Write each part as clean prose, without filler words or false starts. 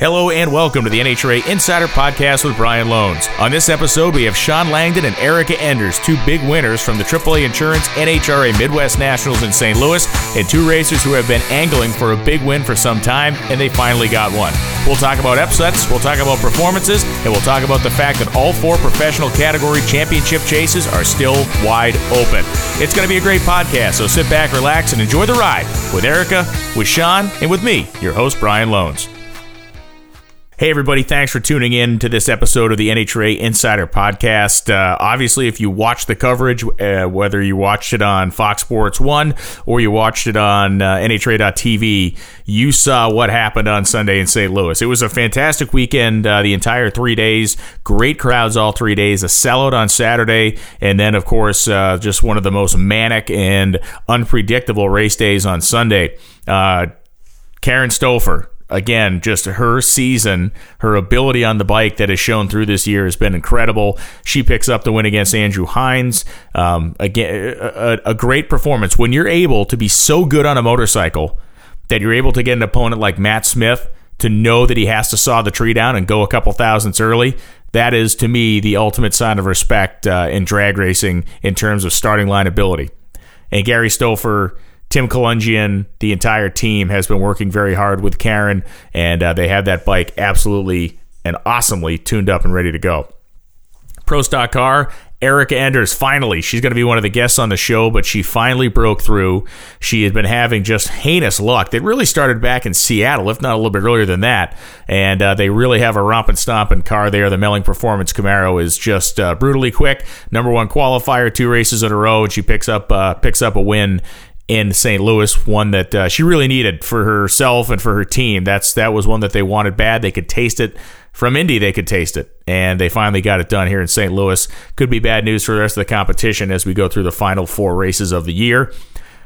Hello and welcome to the NHRA Insider Podcast with Brian Lohnes. On this episode, we have Shawn Langdon and Erica Enders, two big winners from the AAA Insurance NHRA Midwest Nationals in St. Louis, and two racers who have been angling for a big win for some time, and they finally got one. We'll talk about upsets, we'll talk about performances, and we'll talk about the fact that all four professional category championship chases are still wide open. It's going to be a great podcast, so sit back, relax, and enjoy the ride with Erica, with Shawn, and with me, your host, Brian Lohnes. Hey, everybody. Thanks for tuning in to this episode of the NHRA Insider Podcast. Obviously, if you watch the coverage, whether you watched it on Fox Sports 1 or you watched it on NHRA.tv, you saw what happened on Sunday in St. Louis. It was a fantastic weekend, the entire 3 days, great crowds all 3 days, a sellout on Saturday, and then, of course, just one of the most manic and unpredictable race days on Sunday. Karen Stoffer. Again, just her season, her ability on the bike that has shown through this year has been incredible. She picks up the win against Andrew Hines. Again, a great performance. When you're able to be so good on a motorcycle that you're able to get an opponent like Matt Smith to know that he has to saw the tree down and go a couple thousandths early, that is, to me, the ultimate sign of respect in drag racing in terms of starting line ability. And Gary Stouffer, Tim Kulungian, the entire team has been working very hard with Karen, and they have that bike absolutely and awesomely tuned up and ready to go. Pro Stock Car, Erica Enders, finally. She's going to be one of the guests on the show, but she finally broke through. She had been having just heinous luck. They really started back in Seattle, if not a little bit earlier than that, and they really have a romp and stomp and car there. The Melling Performance Camaro is just brutally quick. Number one qualifier, two races in a row, and she picks up a win in St. Louis, one that she really needed for herself and for her team. That was one that they wanted bad. They could taste it. From Indy, they could taste it. And they finally got it done here in St. Louis. Could be bad news for the rest of the competition as we go through the final four races of the year.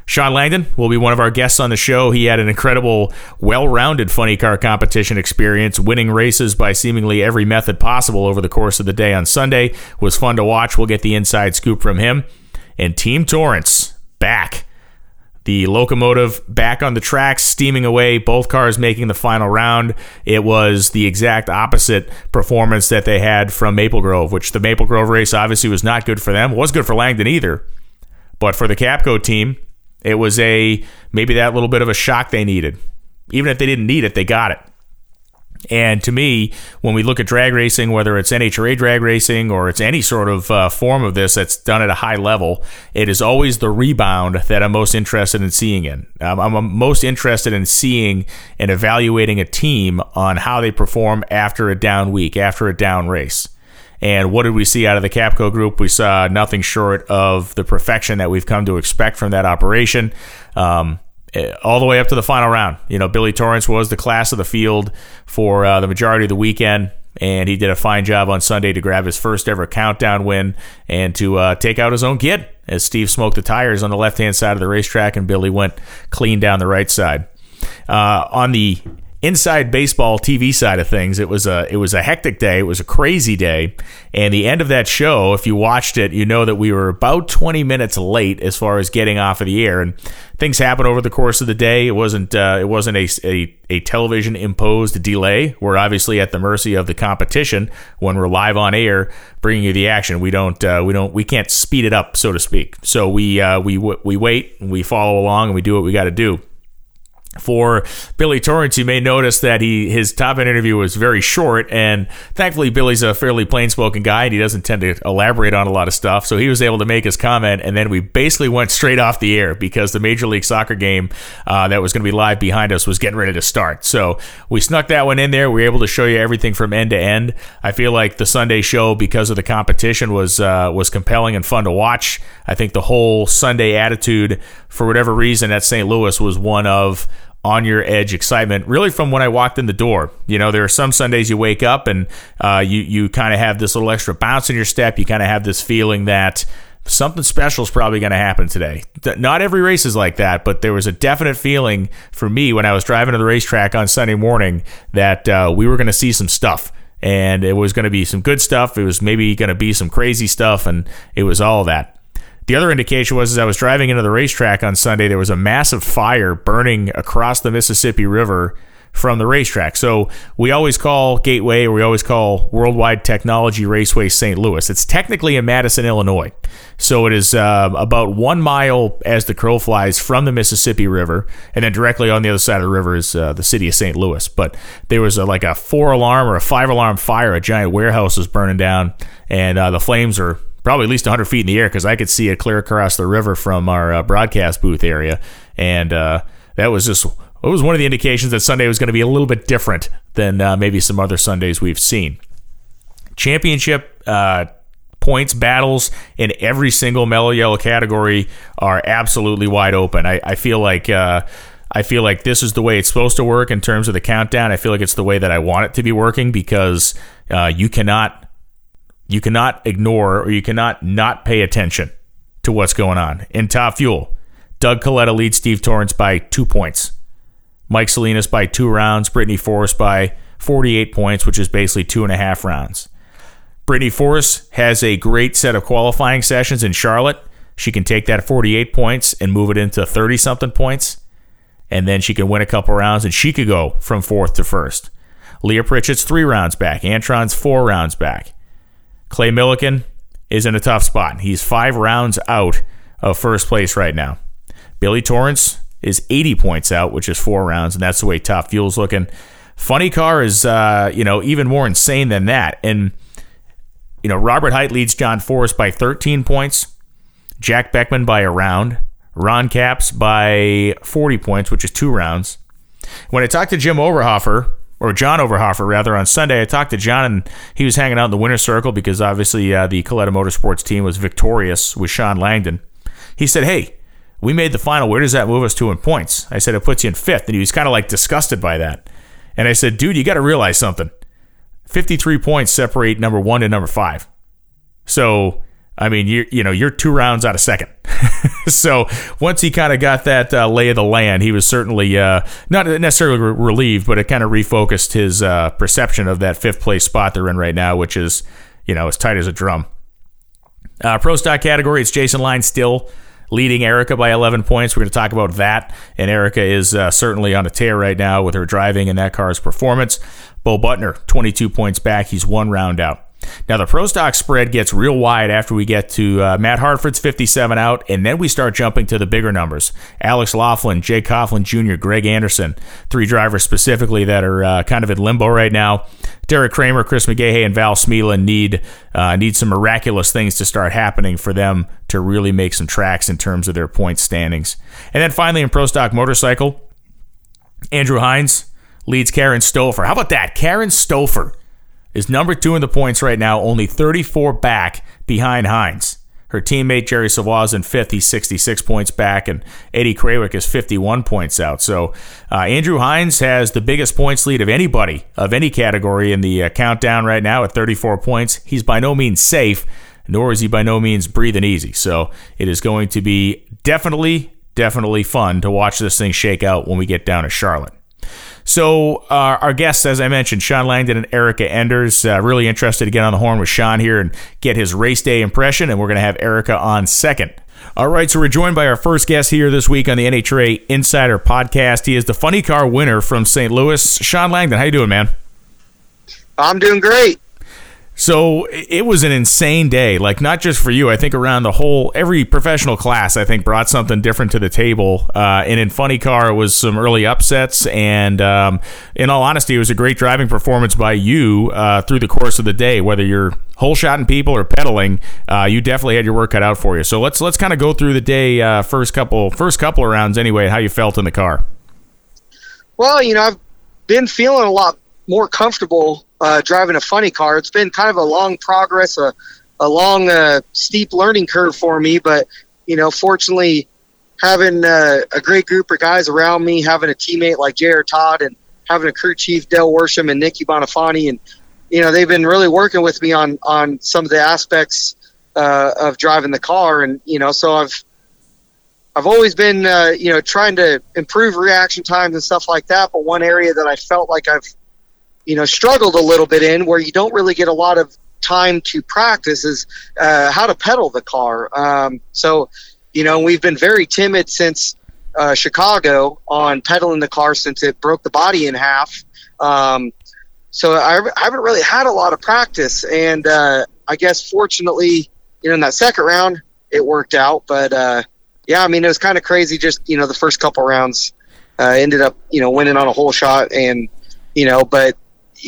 Shawn Langdon will be one of our guests on the show. He had an incredible, well-rounded funny car competition experience, winning races by seemingly every method possible over the course of the day on Sunday. It was fun to watch. We'll get the inside scoop from him. And Team Torrence, back. The locomotive back on the tracks, steaming away, both cars making the final round. It was the exact opposite performance that they had from Maple Grove, which the Maple Grove race obviously was not good for them. It wasn't good for Langdon either. But for the Capco team, it was maybe that little bit of a shock they needed. Even if they didn't need it, they got it. And to me, when we look at drag racing, whether it's NHRA drag racing or it's any sort of form of this that's done at a high level, it is always the rebound that I'm most interested in seeing in. I'm most interested in seeing and evaluating a team on how they perform after a down week, after a down race. And what did we see out of the Capco group? We saw nothing short of the perfection that we've come to expect from that operation. All the way up to the final round. You know, Billy Torrence was the class of the field for the majority of the weekend, and he did a fine job on Sunday to grab his first ever countdown win and to take out his own kid as Steve smoked the tires on the left-hand side of the racetrack, and Billy went clean down the right side. On the inside baseball TV side of things, it was a hectic day. It was a crazy day. And the end of that show, if you watched it, you know that we were about 20 minutes late as far as getting off of the air. And things happened over the course of the day. It wasn't a television imposed delay. We're obviously at the mercy of the competition when we're live on air, bringing you the action. We can't speed it up, so to speak. So we wait and we follow along and we do what we got to do. For Billy Torrence, you may notice that his top-end interview was very short, and thankfully Billy's a fairly plain-spoken guy, and he doesn't tend to elaborate on a lot of stuff, so he was able to make his comment, and then we basically went straight off the air because the Major League Soccer game that was going to be live behind us was getting ready to start. So we snuck that one in there. We were able to show you everything from end to end. I feel like the Sunday show, because of the competition, was compelling and fun to watch. I think the whole Sunday attitude, for whatever reason, at St. Louis was one of on-your-edge excitement, really from when I walked in the door. You know, there are some Sundays you wake up and you kind of have this little extra bounce in your step. You kind of have this feeling that something special is probably going to happen today. Not every race is like that, but there was a definite feeling for me when I was driving to the racetrack on Sunday morning that we were going to see some stuff. And it was going to be some good stuff. It was maybe going to be some crazy stuff, and it was all that. The other indication was as I was driving into the racetrack on Sunday, there was a massive fire burning across the Mississippi River from the racetrack. So we always call Gateway, we always call Worldwide Technology Raceway St. Louis. It's technically in Madison, Illinois. So it is about 1 mile as the crow flies from the Mississippi River, and then directly on the other side of the river is the city of St. Louis. But there was like a 4-alarm or a 5-alarm fire. A giant warehouse was burning down, and the flames are probably at least 100 feet in the air, because I could see it clear across the river from our broadcast booth area. And that was just... it was one of the indications that Sunday was going to be a little bit different than maybe some other Sundays we've seen. Championship points battles in every single mellow yellow category are absolutely wide open. I feel like this is the way it's supposed to work in terms of the countdown. I feel like it's the way that I want it to be working, because you cannot ignore, or you cannot not pay attention to what's going on. In Top Fuel, Doug Kalitta leads Steve Torrence by 2 points. Mike Salinas by 2 rounds, Brittany Force by 48 points, which is basically 2.5 rounds. Brittany Force has a great set of qualifying sessions in Charlotte. She can take that 48 points and move it into 30-something points, and then she can win a couple rounds, and she could go from 4th to 1st. Leah Pritchett's 3 rounds back. Antron's 4 rounds back. Clay Milliken is in a tough spot. He's 5 rounds out of 1st place right now. Billy Torrence is 80 points out, which is 4 rounds, and that's the way Top Fuel's looking. Funny Car is, even more insane than that. And, you know, Robert Height leads John Forrest by 13 points, Jack Beckman by 1 round, Ron Capps by 40 points, which is 2 rounds. When I talked to John Overhofer, rather, on Sunday, I talked to John, and he was hanging out in the winner's circle because, obviously, the Kalitta Motorsports team was victorious with Shawn Langdon. He said, hey, we made the final. Where does that move us to in points? I said, it puts you in 5th. And he was kind of like disgusted by that. And I said, dude, you got to realize something. 53 points separate number 1 to number 5. So, I mean, you're 2 rounds out of 2nd. So once he kind of got that lay of the land, he was certainly not necessarily relieved, but it kind of refocused his perception of that 5th place spot they're in right now, which is, as tight as a drum. Pro stock category, it's Jason Line still leading Erica by 11 points. We're going to talk about that. And Erica is certainly on a tear right now with her driving and that car's performance. Bo Butner, 22 points back. He's 1 round out. Now, the Pro Stock spread gets real wide after we get to Matt Hartford's 57 out, and then we start jumping to the bigger numbers. Alex Laughlin, Jay Coughlin Jr., Greg Anderson, 3 drivers specifically that are kind of in limbo right now. Derek Kramer, Chris McGahey, and Val Smeelan need some miraculous things to start happening for them to really make some tracks in terms of their point standings. And then finally, in Pro Stock Motorcycle, Andrew Hines leads Karen Stoffer. How about that? Karen Stoffer is number 2 in the points right now, only 34 back behind Hines. Her teammate, Jerry Savoie, is in 5th. He's 66 points back, and Eddie Krawick is 51 points out. So Andrew Hines has the biggest points lead of anybody of any category in the countdown right now at 34 points. He's by no means safe, nor is he by no means breathing easy. So it is going to be definitely fun to watch this thing shake out when we get down to Charlotte. So our guests, as I mentioned, Shawn Langdon and Erica Enders, really interested to get on the horn with Shawn here and get his race day impression, and we're going to have Erica on second. All right, so we're joined by our first guest here this week on the NHRA Insider Podcast. He is the Funny Car winner from St. Louis. Shawn Langdon, how you doing, man? I'm doing great. So it was an insane day, like not just for you. I think around every professional class, I think brought something different to the table. And in Funny Car, it was some early upsets. And in all honesty, it was a great driving performance by you through the course of the day. Whether you're hole shotting people or pedaling, you definitely had your work cut out for you. So let's kind of go through the day first couple of rounds anyway, and how you felt in the car. Well, I've been feeling a lot more comfortable driving a Funny Car. It's been kind of a long progress, a long steep learning curve for me, but fortunately having a great group of guys around me, having a teammate like JR Todd and having a crew chief Dale Worsham and Nikki Bonifani, and they've been really working with me on some of the aspects of driving the car. And so I've always been trying to improve reaction times and stuff like that, but one area that I felt like I've struggled a little bit in, where you don't really get a lot of time to practice, is how to pedal the car. So, we've been very timid since Chicago on pedaling the car since it broke the body in half. So I haven't really had a lot of practice, and I guess fortunately, in that second round it worked out. But yeah, I mean, it was kind of crazy. Just the first couple rounds ended up winning on a hole shot, and but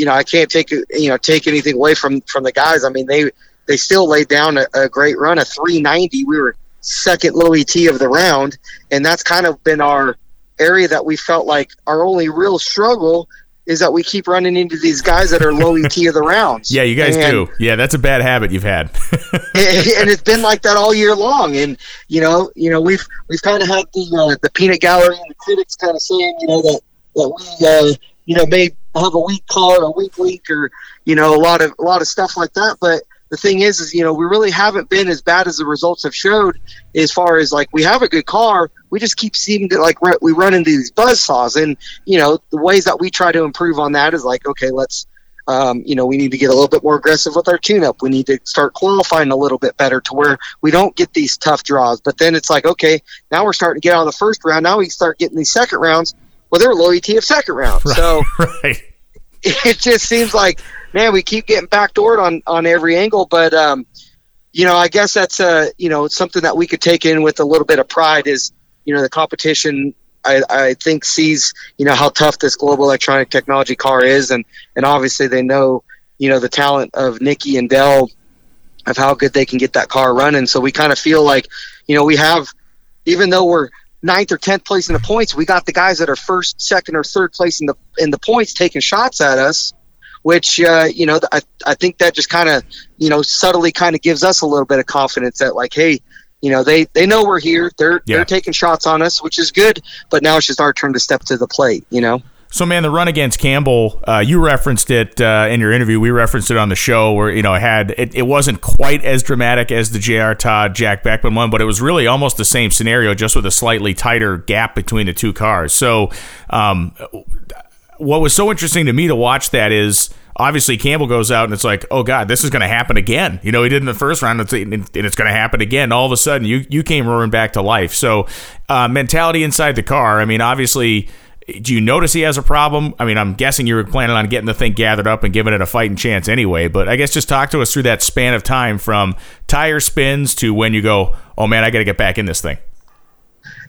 I can't take anything away from the guys. I mean, they still laid down a great run, a 390. We were second low ET of the round, and that's kind of been our area that we felt like our only real struggle is that we keep running into these guys that are low ET of the rounds. Yeah, you guys do. Yeah, that's a bad habit you've had. And it's been like that all year long. And we've kind of had the peanut gallery and the critics kind of saying that we may have a weak call or a weak week or a lot of stuff like that. But the thing is we really haven't been as bad as the results have showed. As far as we have a good car, we just keep seeming to we run into these buzzsaws. And the ways that we try to improve on that is okay, let's we need to get a little bit more aggressive with our tune-up. We need to start qualifying a little bit better to where we don't get these tough draws. But then it's okay, now we're starting to get out of the first round. Now we start getting these second rounds. Well, they were low ET of second round. Right, so right. It just seems like, man, we keep getting backdoored on every angle. But, I guess that's, something that we could take in with a little bit of pride is, the competition, I think, sees, how tough this global electronic technology car is. And obviously they know, the talent of Nikki and Dell, of how good they can get that car running. So we kind of feel like, we have, even though we're 9th or 10th place in the points, we got the guys that are first, second, or third place in the points taking shots at us, which I think that just kind of subtly kind of gives us a little bit of confidence that hey, they know we're here. They're taking shots on us, which is good. But now it's just our turn to step to the plate. So, man, the run against Campbell, you referenced it in your interview. We referenced it on the show where, it wasn't quite as dramatic as the JR Todd, Jack Beckman one, but it was really almost the same scenario, just with a slightly tighter gap between the two cars. So what was so interesting to me to watch that is, obviously, Campbell goes out and it's oh, God, this is going to happen again. He did in the first round, and it's going to happen again. All of a sudden, you came roaring back to life. So mentality inside the car, obviously – do you notice he has a problem? I'm guessing you were planning on getting the thing gathered up and giving it a fighting chance anyway, but I guess just talk to us through that span of time from tire spins to when you go, oh man, I got to get back in this thing.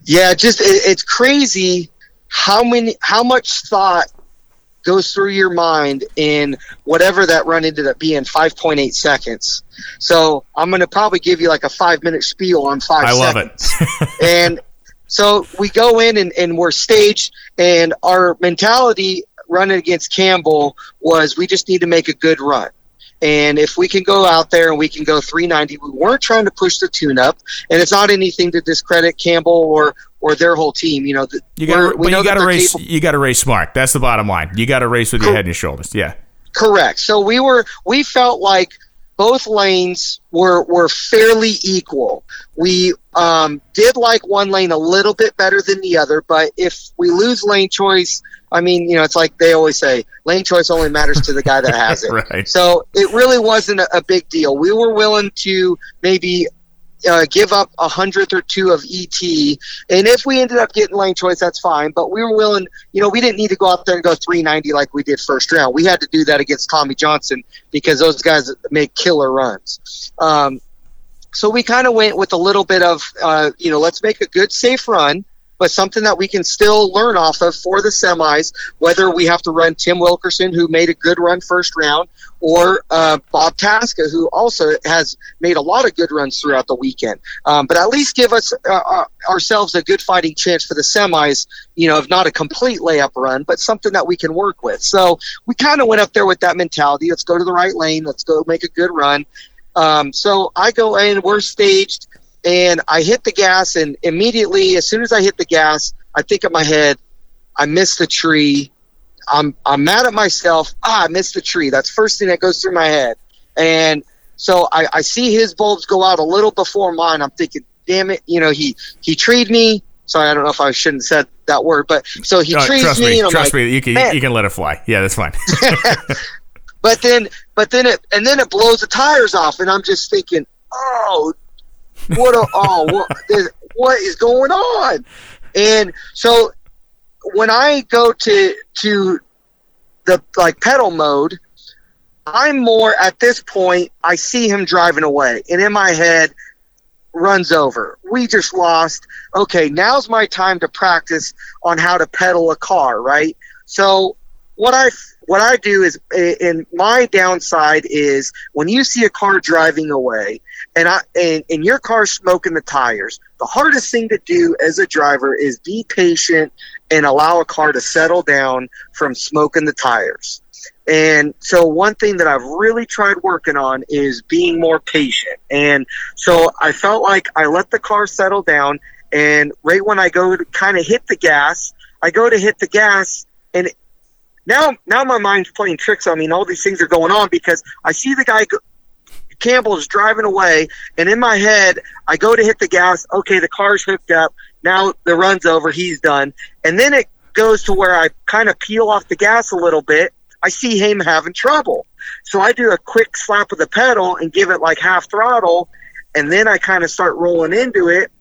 Yeah, just it's crazy how much thought goes through your mind in whatever that run ended up being, 5.8 seconds. So I'm going to probably give you a 5-minute spiel on 5 seconds. I love it. And so we go in and we're staged, and our mentality running against Campbell was we just need to make a good run. And if we can go out there and we can go 390, we weren't trying to push the tune-up, and it's not anything to discredit Campbell or their whole team. You got to race smart. That's the bottom line. You got to race with your head and your shoulders. Yeah, correct. So we felt like both lanes were fairly equal. We did like one lane a little bit better than the other, but if we lose lane choice, it's like they always say, lane choice only matters to the guy that has it. Right. So it really wasn't a big deal. We were willing to maybe give up 100th or 2 of ET, and if we ended up getting lane choice, that's fine. But we were willing, we didn't need to go out there and go 390 like we did first round. We had to do that against Tommy Johnson because those guys make killer runs. So we kind of went with a little bit of let's make a good safe run, but something that we can still learn off of for the semis, whether we have to run Tim Wilkerson, who made a good run first round, or Bob Tasca, who also has made a lot of good runs throughout the weekend. But at least give us ourselves a good fighting chance for the semis, if not a complete layup run, but something that we can work with. So we kind of went up there with that mentality. Let's go to the right lane. Let's go make a good run. So I go in, we're staged, and I hit the gas, and immediately, as soon as I hit the gas, I think in my head, I missed the tree. I'm mad at myself. I missed the tree. That's the first thing that goes through my head. And so I see his bulbs go out a little before mine. I'm thinking, damn it, he treed me. Sorry, I don't know if I shouldn't have said that word, but so he trees me. And trust me, you can let it fly. Yeah, that's fine. But then it blows the tires off, and I'm just thinking, what is going on? And so when I go to the like pedal mode, I'm more at this point, I see him driving away, and in my head, runs over. We just lost. Okay, now's my time to practice on how to pedal a car, right? So what I do is, and my downside is, when you see a car driving away and your car's smoking the tires, the hardest thing to do as a driver is be patient and allow a car to settle down from smoking the tires. And so one thing that I've really tried working on is being more patient. And so I felt like I let the car settle down, and right when I go to kind of hit the gas, and now my mind's playing tricks on me, and all these things are going on because I see the guy, Campbell, is driving away, and in my head, I go to hit the gas. Okay, the car's hooked up. Now the run's over. He's done. And then it goes to where I kind of peel off the gas a little bit. I see him having trouble. So I do a quick slap of the pedal and give it like half throttle, and then I kind of start rolling into it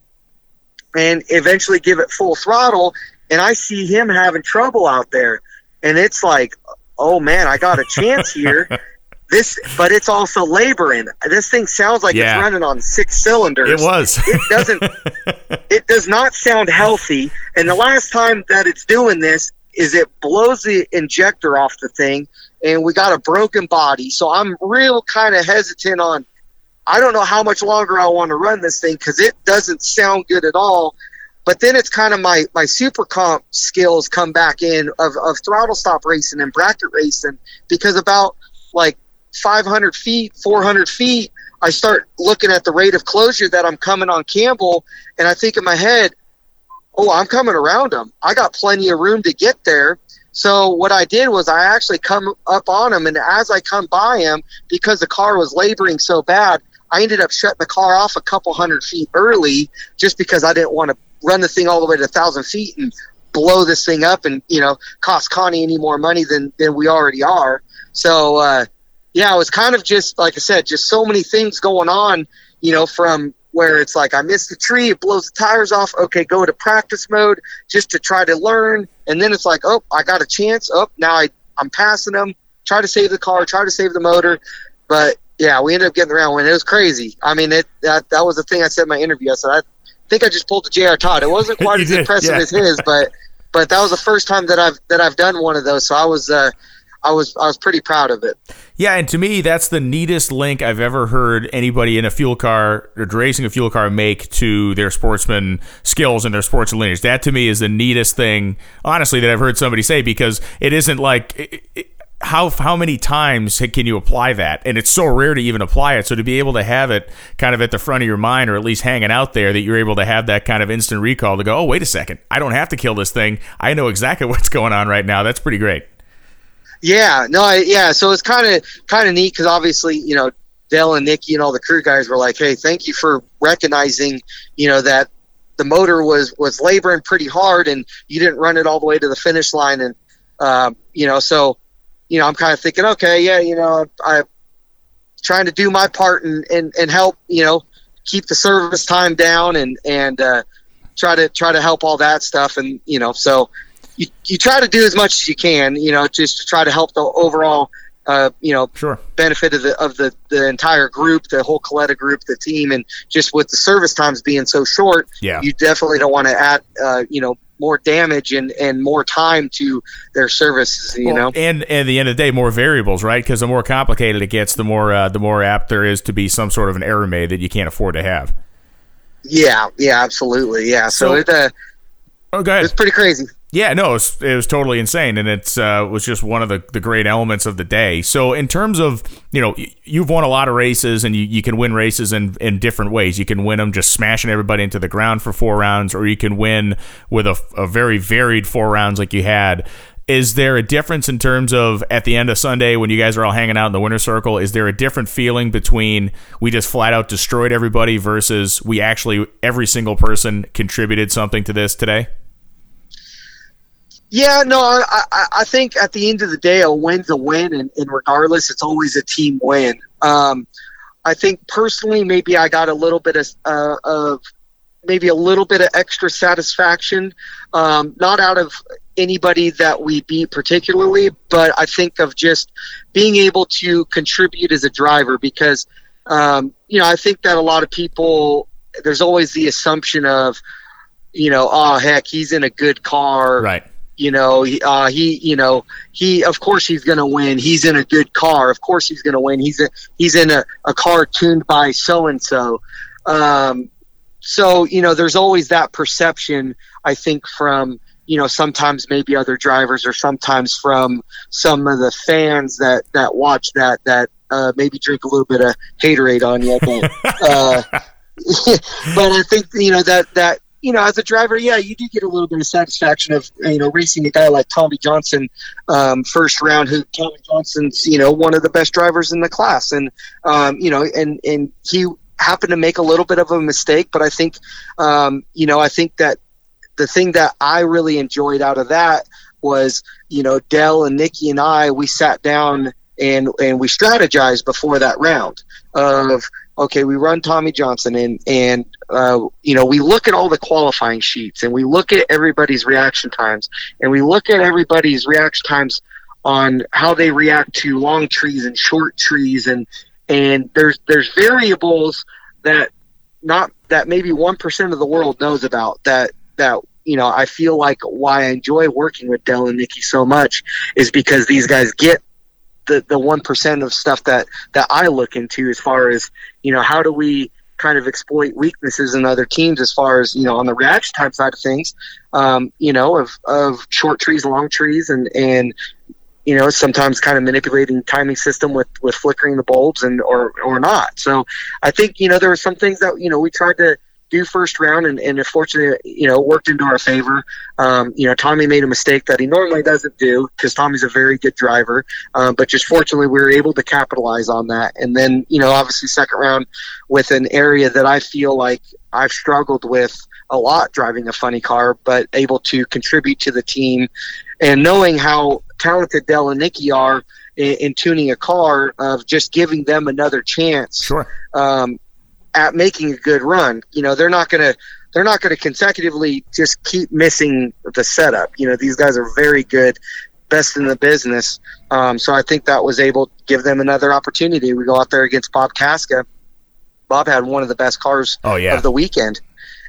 and eventually give it full throttle, and I see him having trouble out there. And it's like, oh, man, I got a chance here. But it's also laboring. This thing sounds like it's running on six cylinders. It was. It does not sound healthy. And the last time that it's doing this, is it blows the injector off the thing, and we got a broken body. So I'm real kind of hesitant on, I don't know how much longer I want to run this thing because it doesn't sound good at all. But then it's kind of my super comp skills come back in of throttle stop racing and bracket racing, because about like 500 feet, 400 feet, I start looking at the rate of closure that I'm coming on Campbell, and I think in my head, oh, I'm coming around him. I got plenty of room to get there. So what I did was I actually come up on him, and as I come by him, because the car was laboring so bad, I ended up shutting the car off a couple hundred feet early just because I didn't want to run the thing all the way to 1,000 feet and blow this thing up and, cost Connie any more money than we already are. So, it was kind of just, like I said, just so many things going on, from where it's like I missed the tree, it blows the tires off. Okay, go to practice mode just to try to learn. And then it's like, oh, I got a chance. Oh, now I'm passing them. Try to save the car, try to save the motor. But, yeah, we ended up getting the round win. It was crazy. I mean, that was the thing I said in my interview. I said, I think I just pulled the JR Todd. It wasn't quite as impressive as his, but that was the first time that I've done one of those. So I was pretty proud of it. Yeah, and to me, that's the neatest link I've ever heard anybody in a fuel car or racing a fuel car make to their sportsman skills and their sports lineage. That to me is the neatest thing, honestly, that I've heard somebody say, because it isn't like how many times can you apply that? And it's so rare to even apply it. So to be able to have it kind of at the front of your mind, or at least hanging out there, that you're able to have that kind of instant recall to go, oh, wait a second, I don't have to kill this thing. I know exactly what's going on right now. That's pretty great. Yeah, no, so it's kind of neat because obviously, Dell and Nikki and all the crew guys were like, hey, thank you for recognizing, that the motor was laboring pretty hard and you didn't run it all the way to the finish line. And, so, I'm kind of thinking, okay, yeah, I'm trying to do my part and help, keep the service time down and try to help all that stuff. And, so you try to do as much as you can, just to try to help the overall, sure, benefit of the entire group, the whole Kalitta group, the team. And just with the service times being so short, you definitely don't want to add, more damage and more time to their services, you know. And at the end of the day, more variables, right? Because the more complicated it gets, the more apt there is to be some sort of an error made that you can't afford to have. Yeah, absolutely. Yeah. So it's pretty crazy. Yeah, no, it was totally insane, and it was just one of the great elements of the day. So in terms of, you've won a lot of races, and you can win races in different ways. You can win them just smashing everybody into the ground for four rounds, or you can win with a very varied four rounds like you had. Is there a difference in terms of at the end of Sunday when you guys are all hanging out in the winner's circle? Is there a different feeling between we just flat out destroyed everybody versus we actually, every single person contributed something to this today? Yeah, no, I think at the end of the day, a win's a win, and regardless, it's always a team win. I think personally, maybe I got a little bit of maybe a little bit of extra satisfaction, not out of anybody that we beat particularly, but I think of just being able to contribute as a driver, because, you know, I think that a lot of people, there's always the assumption of, you know, oh, heck, he's in a good car. Right. You know, he, of course he's going to win. He's in a good car. Of course he's going to win. He's in a car tuned by so-and-so. So, you know, there's always that perception, I think, from, you know, sometimes maybe other drivers, or sometimes from some of the fans that watch that maybe drink a little bit of Haterade on you. But I think, you know, that, you know, as a driver, yeah, you do get a little bit of satisfaction of, you know, racing a guy like Tommy Johnson first round, who Tommy Johnson's, you know, one of the best drivers in the class. And, you know, and he happened to make a little bit of a mistake, but I think, you know, I think that the thing that I really enjoyed out of that was, you know, Dell and Nikki and I, we sat down and we strategized before that round of, okay, we run Tommy Johnson and you know, we look at all the qualifying sheets, and we look at everybody's reaction times, and we look at everybody's reaction times on how they react to long trees and short trees. And there's variables that maybe 1% of the world knows about that, you know, I feel like why I enjoy working with Dell and Nikki so much is because these guys get the 1% of stuff that I look into, as far as, you know, how do we kind of exploit weaknesses in other teams, as far as, you know, on the reaction time side of things, you know, of short trees, long trees, and you know, sometimes kind of manipulating timing system with flickering the bulbs and or not. So I think, you know, there were some things that, you know, we tried to do first round, and unfortunately, you know, worked into our favor. You know, Tommy made a mistake that he normally doesn't do, because Tommy's a very good driver, but just fortunately we were able to capitalize on that. And then, you know, obviously second round with an area that I feel like I've struggled with a lot, driving a funny car, but able to contribute to the team, and knowing how talented Dell and Nikki are in tuning a car, of just giving them another chance. Sure. At making a good run. You know, they're not going to consecutively just keep missing the setup. You know, these guys are very good, best in the business. So I think that was able to give them another opportunity. We go out there against Bob Tasca. Bob had one of the best cars of the weekend.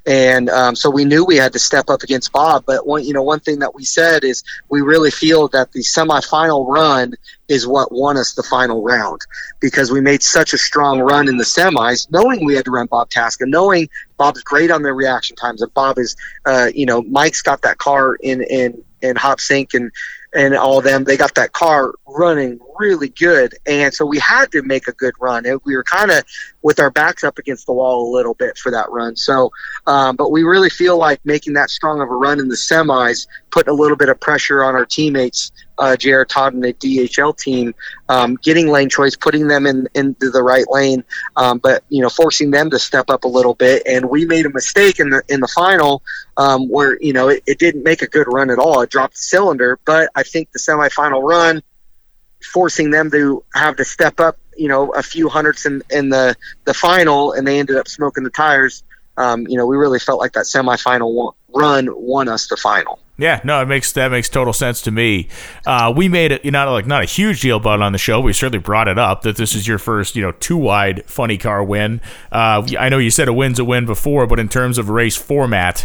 And so we knew we had to step up against Bob. But one thing that we said is we really feel that the semifinal run is what won us the final round, because we made such a strong run in the semis, knowing we had to run Bob Tasca, knowing Bob's great on their reaction times, and Bob is, you know, Mike's got that car in Hop Sync and all of them. They got that car running really good, and so we had to make a good run. We were kind of with our backs up against the wall a little bit for that run. So, but we really feel like making that strong of a run in the semis, putting a little bit of pressure on our teammates, JR Todd and the DHL team, getting lane choice, putting them into the right lane, but, you know, forcing them to step up a little bit. And we made a mistake in the final, where, you know, it didn't make a good run at all. It dropped the cylinder, but I think the semifinal run, forcing them to have to step up, you know, a few hundredths in the final, and they ended up smoking the tires. You know, we really felt like that semifinal run won us the final. Yeah, no, that makes total sense to me. We made it, you know, not a huge deal about it on the show. We certainly brought it up that this is your first, you know, two-wide funny car win. I know you said a win's a win before, but in terms of race format,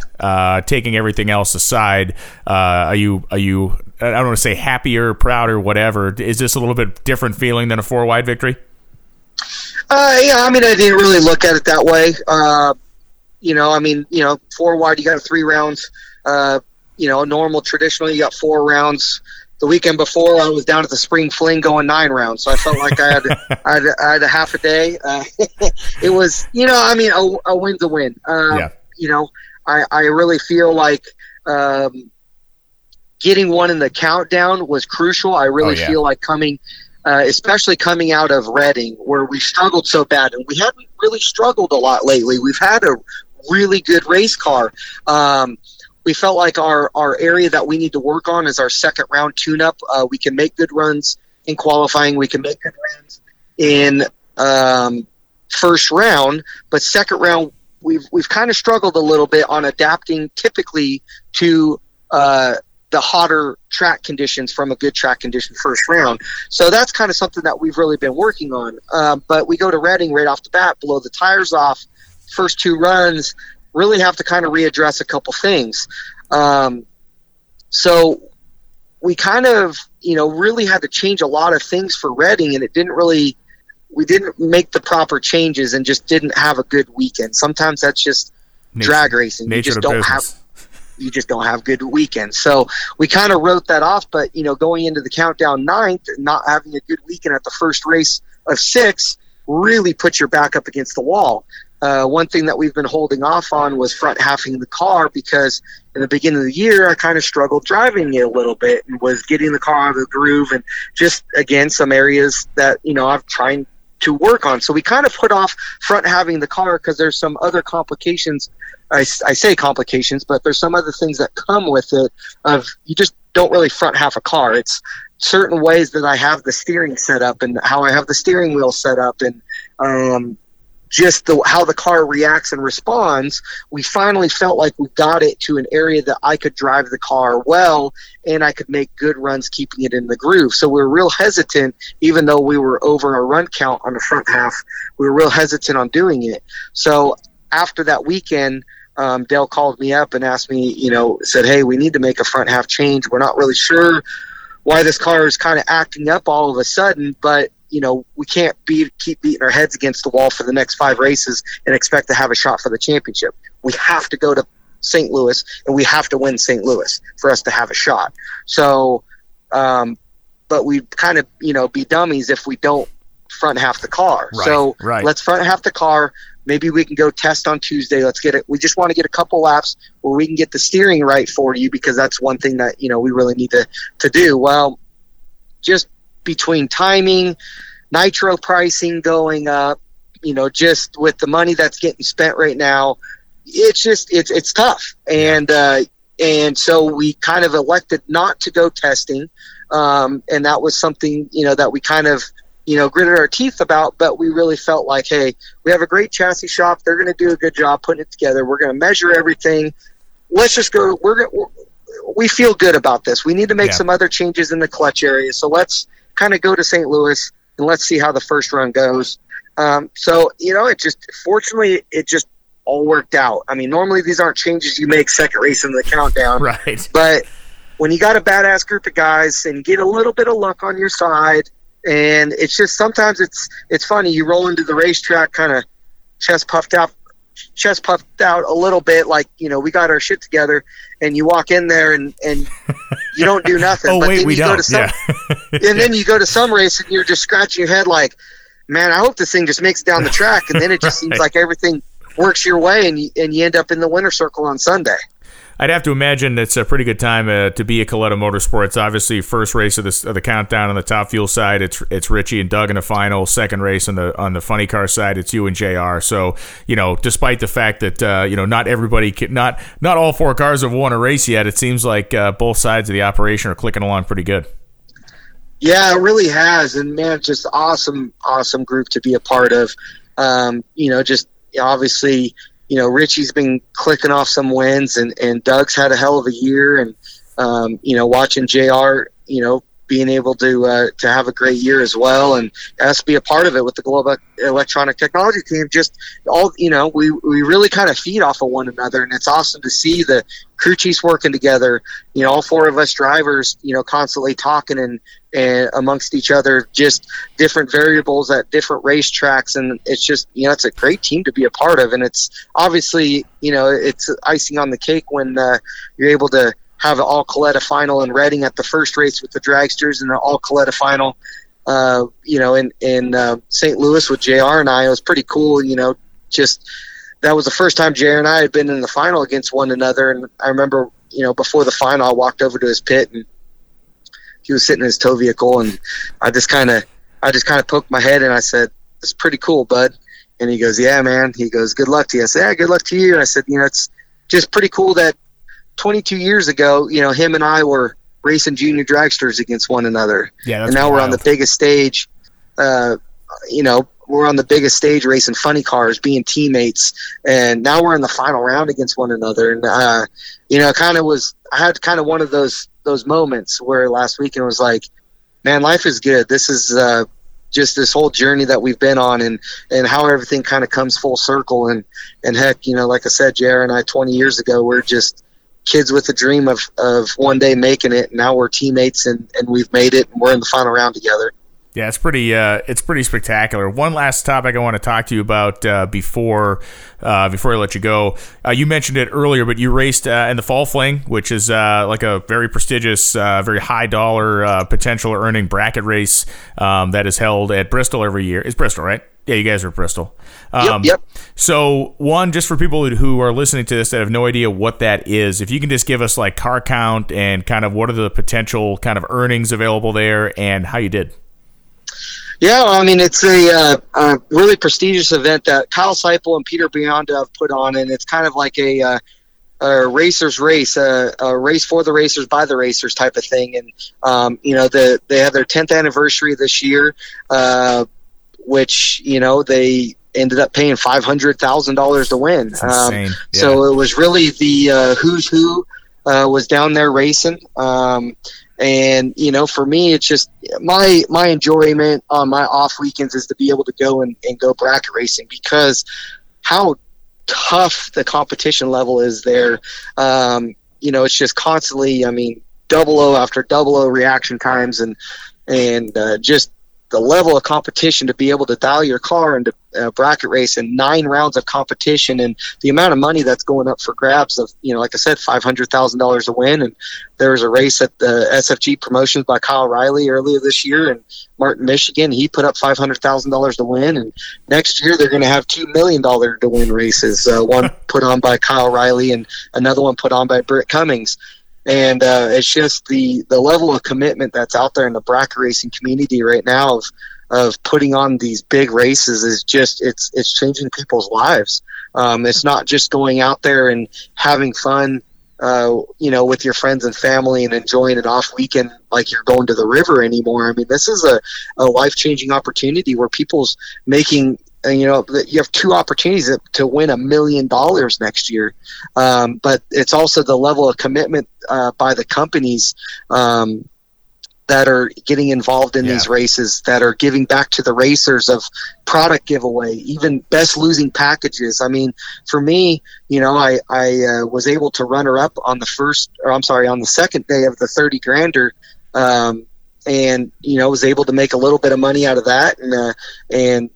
taking everything else aside, are you? I don't want to say happier, prouder, whatever. Is this a little bit different feeling than a four-wide victory? Yeah, I mean, I didn't really look at it that way. You know, I mean, you know, four-wide, you got 3 rounds. You know, normal, traditionally, you got 4 rounds. The weekend before, I was down at the Spring Fling going 9 rounds, so I felt like I had a half a day. It was, you know, I mean, a win's a win. Yeah. You know, I really feel like getting one in the countdown was crucial. I really feel like especially coming out of Reading, where we struggled so bad, and we haven't really struggled a lot lately. We've had a really good race car. We felt like our area that we need to work on is our second round tune-up. We can make good runs in qualifying. We can make good runs in first round, but second round we've kind of struggled a little bit on adapting typically to the hotter track conditions from a good track condition first round. So that's kind of something that we've really been working on. But we go to Reading right off the bat, blow the tires off, first two runs, really have to kind of readdress a couple things. So we kind of, really had to change a lot of things for Reading, and we didn't make the proper changes and just didn't have a good weekend. Sometimes that's just drag racing. You just don't have good weekends. So we kind of wrote that off, but going into the countdown ninth, not having a good weekend at the first race of six really puts your back up against the wall. One thing that we've been holding off on was front halving the car, because in the beginning of the year, I kind of struggled driving it a little bit and was getting the car out of the groove, and just, again, some areas that, I've tried to work on. So we kind of put off front halving the car because there's some other complications. I say complications, but there's some other things that come with it of you just don't really front half a car. It's certain ways that I have the steering set up and how I have the steering wheel set up, and, just how the car reacts and responds. We finally felt like we got it to an area that I could drive the car well and I could make good runs keeping it in the groove. So we were real hesitant, even though we were over our run count on the front half, we were real hesitant on doing it. So after that weekend, Dale called me up and asked me, said, hey, we need to make a front half change. We're not really sure why this car is kind of acting up all of a sudden, but we can't keep beating our heads against the wall for the next five races and expect to have a shot for the championship. We have to go to St. Louis, and we have to win St. Louis for us to have a shot. So, but we kind of, be dummies if we don't front half the car. Right, so let's front half the car. Maybe we can go test on Tuesday. Let's get it. We just want to get a couple laps where we can get the steering right for you, because that's one thing that, we really need to do. Well, just between timing, nitro pricing going up, just with the money that's getting spent right now, it's tough. And so we kind of elected not to go testing. And that was something, that we kind of, gritted our teeth about, but we really felt like, hey, we have a great chassis shop. They're going to do a good job putting it together. We're going to measure everything. Let's just go. We feel good about this. We need to make some other changes in the clutch area. So let's kind of go to St. Louis and let's see how the first run goes. So, fortunately, it just all worked out. I mean, normally these aren't changes you make second race in the countdown. Right. But when you got a badass group of guys and get a little bit of luck on your side, and it's just sometimes it's funny. You roll into the racetrack kind of chest puffed out a little bit, like, we got our shit together, and you walk in there and you don't do nothing. And then you go to some race and you're just scratching your head like, man, I hope this thing just makes it down the track. And then it just seems like everything works your way, and you end up in the winner's circle on Sunday. I'd have to imagine it's a pretty good time to be at Kalitta Motorsports. Obviously, first race of the countdown on the Top Fuel side, it's Richie and Doug in the final. Second race on the Funny Car side, it's you and JR. So, despite the fact that not everybody can, not all four cars have won a race yet, it seems like both sides of the operation are clicking along pretty good. Yeah, it really has, and man, it's just awesome group to be a part of. Just obviously. Richie's been clicking off some wins, and Doug's had a hell of a year. And, watching JR, being able to have a great year as well, and us be a part of it with the Global Electronic Technology team. Just all, we really kind of feed off of one another, and it's awesome to see the crew chiefs working together. All four of us drivers, constantly talking and amongst each other, just different variables at different racetracks, and it's just it's a great team to be a part of, and it's obviously it's icing on the cake when you're able to have an all Kalitta final in Reading at the first race with the dragsters, and an all Kalitta final, in St. Louis with JR and I. It was pretty cool, just that was the first time JR and I had been in the final against one another. And I remember, before the final, I walked over to his pit and he was sitting in his tow vehicle, and I just kind of poked my head and I said, "It's pretty cool, bud." And he goes, "Yeah, man." He goes, "Good luck to you." I said, "Yeah, good luck to you." And I said, "It's just pretty cool that 22 years ago, him and I were racing junior dragsters against one another." Yeah, and now we're on the biggest stage, we're on the biggest stage racing funny cars, being teammates, and now we're in the final round against one another. And I had one of those moments where last weekend was like, man, life is good. This is just this whole journey that we've been on, and how everything kind of comes full circle. And heck, like I said, JR and I 20 years ago, we're just kids with a dream of one day making it. And now we're teammates, and we've made it, and we're in the final round together. Yeah, it's pretty spectacular. One last topic I want to talk to you about before I let you go. You mentioned it earlier, but you raced in the Fall Fling, which is like a very prestigious, very high dollar potential earning bracket race that is held at Bristol every year. It's Bristol, right? Yeah, you guys are at Bristol. Yep. So, one, just for people who are listening to this that have no idea what that is, if you can just give us like car count and kind of what are the potential kind of earnings available there and how you did. Yeah, I mean, it's a really prestigious event that Kyle Seipel and Peter Bionda have put on, and it's kind of like a racer's race, a race for the racers by the racers type of thing. And, they have their 10th anniversary this year, which, they ended up paying $500,000 to win. That's insane. Yeah. So it was really the who's who was down there racing. And, for me, it's just my enjoyment on my off weekends is to be able to go and go bracket racing, because how tough the competition level is there. It's just constantly, double O after double O reaction times and just the level of competition to be able to dial your car into bracket race and 9 rounds of competition, and the amount of money that's going up for grabs of, like I said, $500,000 to win. And there was a race at the SFG Promotions by Kyle Riley earlier this year in Martin, Michigan. He put up $500,000 to win. And next year they're going to have $2 million to win races. One put on by Kyle Riley and another one put on by Britt Cummings. And it's just the level of commitment that's out there in the bracket racing community right now of putting on these big races is just it's changing people's lives. It's not just going out there and having fun, with your friends and family and enjoying an off weekend like you're going to the river anymore. I mean, this is a life-changing opportunity where people's making – and you have 2 opportunities to win $1 million next year, but it's also the level of commitment by the companies that are getting involved in these races, that are giving back to the racers of product giveaway, even best losing packages. I mean, for me, I was able to runner up on the second day of the 30 grander. And was able to make a little bit of money out of that, and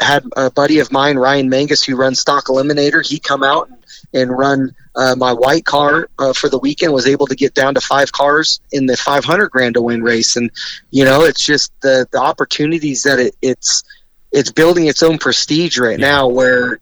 had a buddy of mine, Ryan Mangus, who runs Stock Eliminator. He come out and run my white car for the weekend, was able to get down to 5 cars in the 500 grand to win race. And, it's just the opportunities that it's building its own prestige right now, where,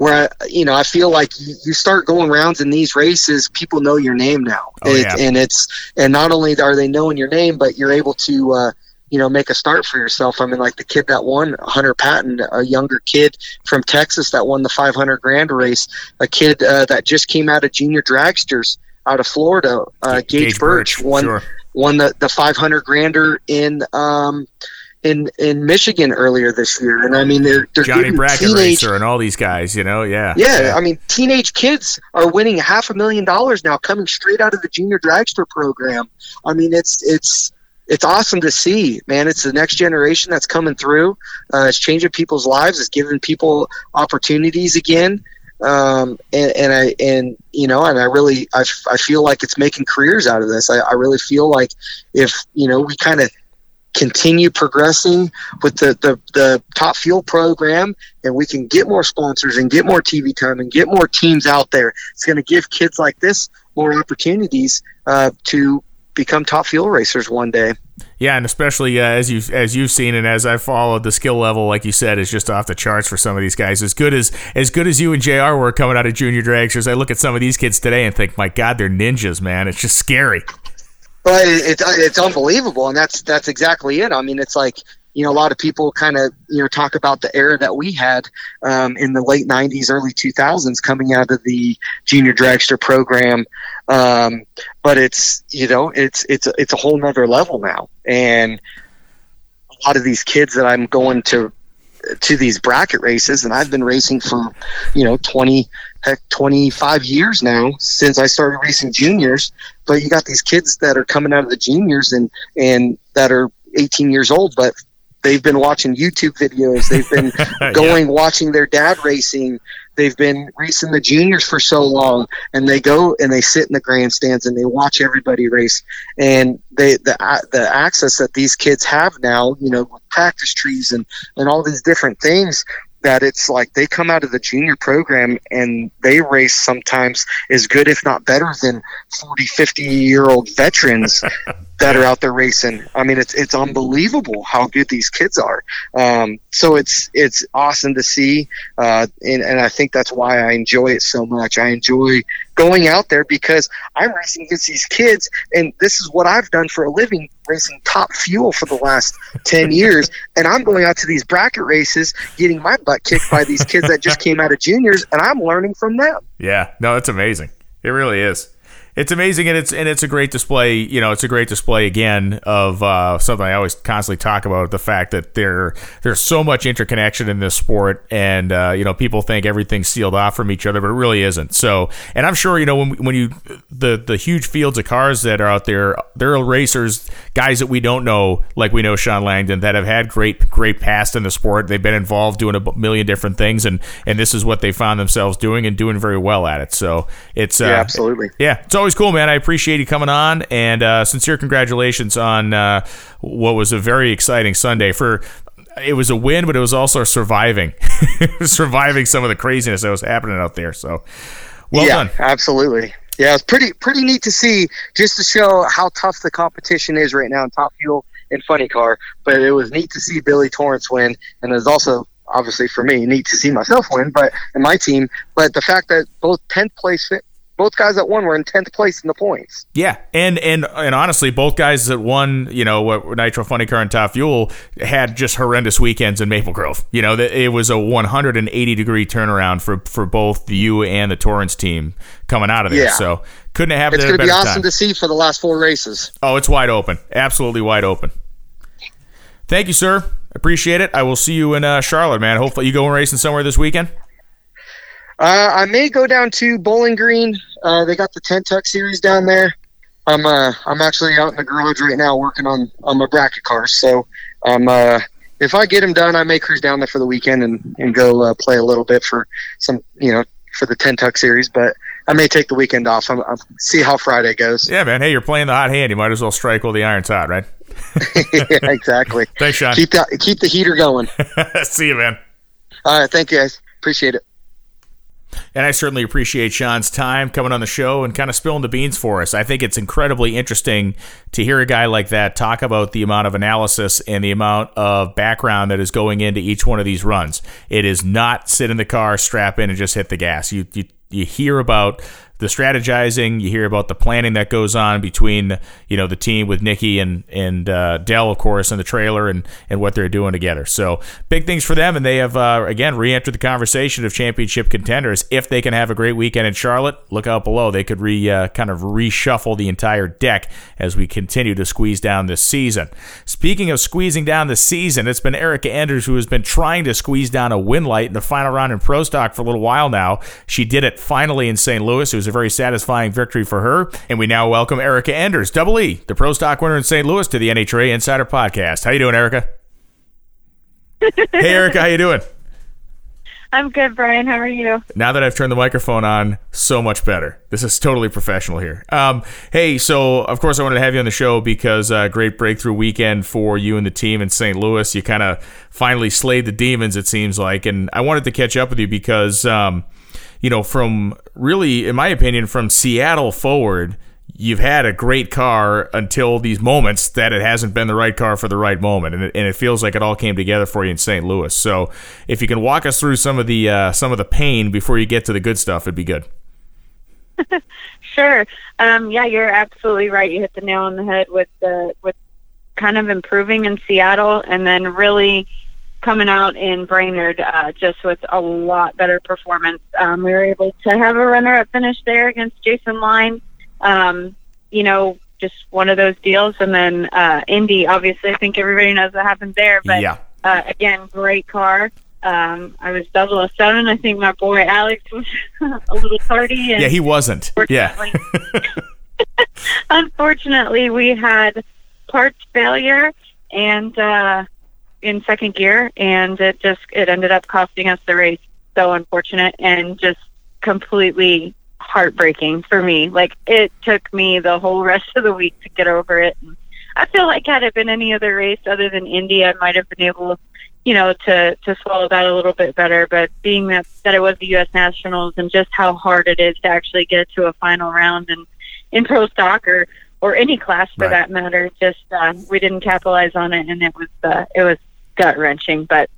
I feel like you start going rounds in these races, people know your name now. And not only are they knowing your name, but you're able to, make a start for yourself. I mean, like the kid that won, Hunter Patton, a younger kid from Texas that won the 500 grand race, a kid that just came out of junior dragsters out of Florida, Gage Birch, won the 500 grander in Michigan earlier this year. And I mean, they're Johnny Bracket Racer and all these guys, Yeah. I mean, teenage kids are winning $500,000 now coming straight out of the junior dragster program. I mean, it's awesome to see, man. It's the next generation that's coming through. It's changing people's lives. It's giving people opportunities again. I feel like it's making careers out of this. I really feel like if, we kind of continue progressing with the Top Fuel program, and we can get more sponsors and get more TV time and get more teams out there, it's going to give kids like this more opportunities to become top fuel racers one day. Yeah, and especially as you've seen and as I followed, the skill level, like you said, is just off the charts for some of these guys. As good as you and JR were coming out of junior dragsters, I look at some of these kids today and think, my God, they're ninjas, man. It's just scary. But it's unbelievable, and that's exactly it. I mean, it's like, a lot of people kind of, talk about the era that we had in the late 90s, early 2000s coming out of the junior dragster program. But it's a whole nother level now. And lot of these kids that I'm going to these bracket races, and I've been racing for 25 years now since I started racing juniors. But you got these kids that are coming out of the juniors and that are 18 years old, but they've been watching YouTube videos. They've been watching their dad racing. They've been racing the juniors for so long, and they go and they sit in the grandstands and they watch everybody race. And the access that these kids have now, with practice trees and all these different things, that it's like they come out of the junior program and they race sometimes as good, if not better, than 40, 50-year-old veterans that are out there racing. I mean, it's unbelievable how good these kids are. So it's awesome to see, and I think that's why I enjoy it so much. I enjoy going out there because I'm racing against these kids, and this is what I've done for a living, racing Top Fuel for the last 10 years, and I'm going out to these bracket races getting my butt kicked by these kids that just came out of juniors, and I'm learning from them. Yeah, no, it's amazing. It really is. It's amazing, and it's a great display. It's a great display again of something I always constantly talk about: the fact that there's so much interconnection in this sport, and people think everything's sealed off from each other, but it really isn't. So, and I'm sure when you the huge fields of cars that are out there, there are racers, guys that we don't know, like we know Shawn Langdon, that have had great past in the sport. They've been involved doing a million different things, and this is what they found themselves doing and doing very well at it. So it's absolutely, yeah, it's always cool, man. I appreciate you coming on, and sincere congratulations on what was a very exciting Sunday. It was a win, but it was also surviving some of the craziness that was happening out there. So, well done. Absolutely. Yeah, it's pretty neat to see, just to show how tough the competition is right now in Top Fuel and Funny Car. But it was neat to see Billy Torrence win, and it was also, obviously for me, neat to see myself win, but and my team. But the fact that both guys that won were in 10th place in the points. Yeah, and honestly, both guys that won, Nitro Funny Car and Top Fuel, had just horrendous weekends in Maple Grove. It was a 180-degree turnaround for both you and the Torrance team coming out of there. Yeah. So couldn't have happened at a better time. It's going to be awesome to see for the last four races. Oh, it's wide open. Absolutely wide open. Thank you, sir. Appreciate it. I will see you in Charlotte, man. Hopefully you go racing somewhere this weekend. I may go down to Bowling Green. They got the 10-Tuck series down there. I'm actually out in the garage right now working on my bracket cars. So if I get them done, I may cruise down there for the weekend and go play a little bit for some, for the 10-Tuck series. But I may take the weekend off. I'll see how Friday goes. Yeah, man. Hey, you're playing the hot hand. You might as well strike while the iron's hot, right? Yeah, exactly. Thanks, Sean. Keep the heater going. See you, man. All right. Thank you, guys. Appreciate it. And I certainly appreciate Sean's time coming on the show and kind of spilling the beans for us. I think it's incredibly interesting to hear a guy like that talk about the amount of analysis and the amount of background that is going into each one of these runs. It is not sit in the car, strap in, and just hit the gas. You hear about the strategizing, you hear about the planning that goes on between the team with Nikki and Dell, of course, and the trailer and what they're doing together. So big things for them, and they have again re-entered the conversation of championship contenders. If they can have a great weekend in Charlotte, look out below. They could kind of reshuffle the entire deck as we continue to squeeze down this season. Speaking of squeezing down the season, it's been Erica Enders who has been trying to squeeze down a win light in the final round in Pro Stock for a little while now. She did it finally in St. Louis. It was a very satisfying victory for her, and we now welcome Erica Enders, EE, the Pro Stock winner in St. Louis, to the NHRA Insider Podcast. How you doing, Erica? Hey, Erica, how you doing? I'm good, Brian. How are you? Now that I've turned the microphone on, so much better. This is totally professional here. Hey, so of course I wanted to have you on the show because great breakthrough weekend for you and the team in St. Louis. You kind of finally slayed the demons, it seems like, and I wanted to catch up with you because from really, in my opinion, from Seattle forward, you've had a great car until these moments that it hasn't been the right car for the right moment. And it feels like it all came together for you in St. Louis. So if you can walk us through some of the pain before you get to the good stuff, it'd be good. Sure. Yeah, you're absolutely right. You hit the nail on the head with kind of improving in Seattle and then really coming out in Brainerd just with a lot better performance. We were able to have a runner-up finish there against Jason Line. just one of those deals. And then Indy, obviously, I think everybody knows what happened there. But, yeah. Again, great car. I was 007. I think my boy Alex was a little tardy. And yeah, he wasn't. Unfortunately, yeah. Unfortunately, we had parts failure and in second gear, and it ended up costing us the race. So unfortunate and just completely heartbreaking for me. Like, it took me the whole rest of the week to get over it. And I feel like had it been any other race other than Indy, I might have been able to swallow that a little bit better. But being that it was the U.S. Nationals and just how hard it is to actually get to a final round and in pro stock or any class for right. that matter, just we didn't capitalize on it, and it was gut-wrenching. But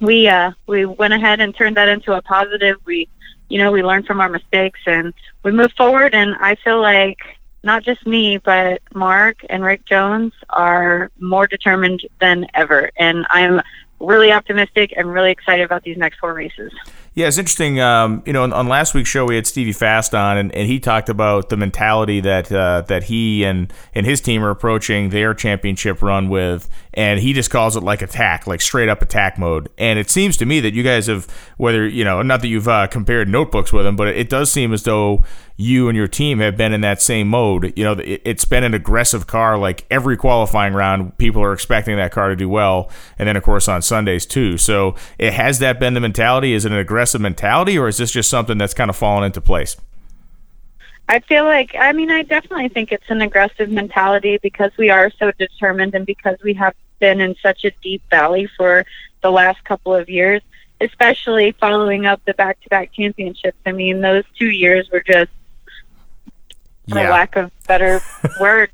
we went ahead and turned that into a positive. We learned from our mistakes and we moved forward. And I feel like not just me, but Mark and Rick Jones are more determined than ever. And I'm really optimistic and really excited about these next four races. Yeah, it's interesting. On last week's show, we had Stevie Fast on, and he talked about the mentality that he and his team are approaching their championship run with, and he just calls it like attack, like straight-up attack mode. And it seems to me that you guys have, whether, not that you've compared notebooks with him, but it does seem as though you and your team have been in that same mode. It's been an aggressive car, like every qualifying round, people are expecting that car to do well, and then, of course, on Sundays, too. So has that been the mentality? Is it an aggressive mentality, or is this just something that's kind of fallen into place? I feel like, I definitely think it's an aggressive mentality because we are so determined and because we have been in such a deep valley for the last couple of years, especially following up the back-to-back championships. Those 2 years were just, for lack of better word,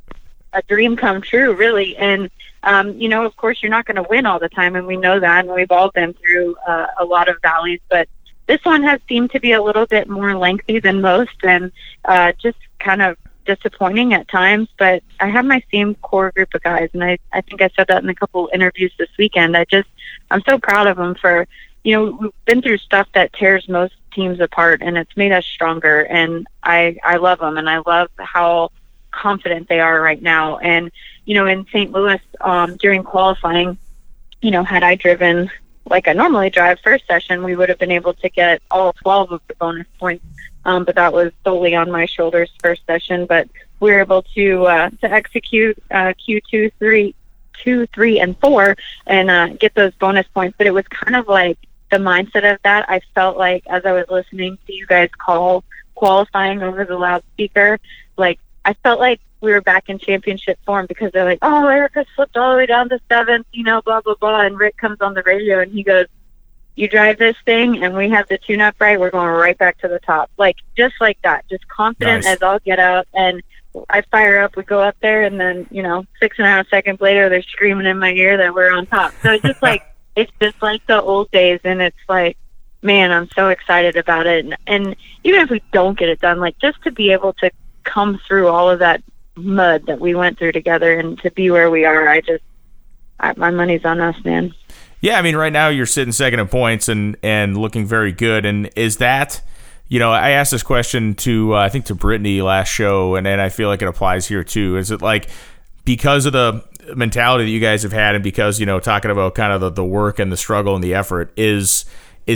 a dream come true, really. And, of course, you're not going to win all the time, and we know that, and we've all been through a lot of valleys. But this one has seemed to be a little bit more lengthy than most and just kind of disappointing at times. But I have my same core group of guys, and I think I said that in a couple interviews this weekend. I'm so proud of them for, we've been through stuff that tears most teams apart, and it's made us stronger. And I love them, and I love how confident they are right now. And in St. Louis, during qualifying, had I driven like I normally drive first session, we would have been able to get all 12 of the bonus points, but that was solely on my shoulders first session. But we were able to execute Q2, 3, and 4 and get those bonus points. But it was kind of like the mindset of that. I felt like as I was listening to you guys call qualifying over the loudspeaker, like I felt like we were back in championship form because they're like, oh, Erica slipped all the way down to 7th, blah, blah, blah. And Rick comes on the radio and he goes, you drive this thing and we have the tune-up right, we're going right back to the top. Like, just like that, just confident nice. As all get out. And I fire up, we go up there, and then, 6.5 seconds later, they're screaming in my ear that we're on top. So it's just like, it's just like the old days, and it's like, man, I'm so excited about it. And even if we don't get it done, like, just to be able to come through all of that mud that we went through together and to be where we are, my money's on us, man. Yeah, right now you're sitting second in points and looking very good. And is that, I asked this question to Brittany last show, and then I feel like it applies here too. Is it like because of the mentality that you guys have had and because, talking about kind of the work and the struggle and the effort, is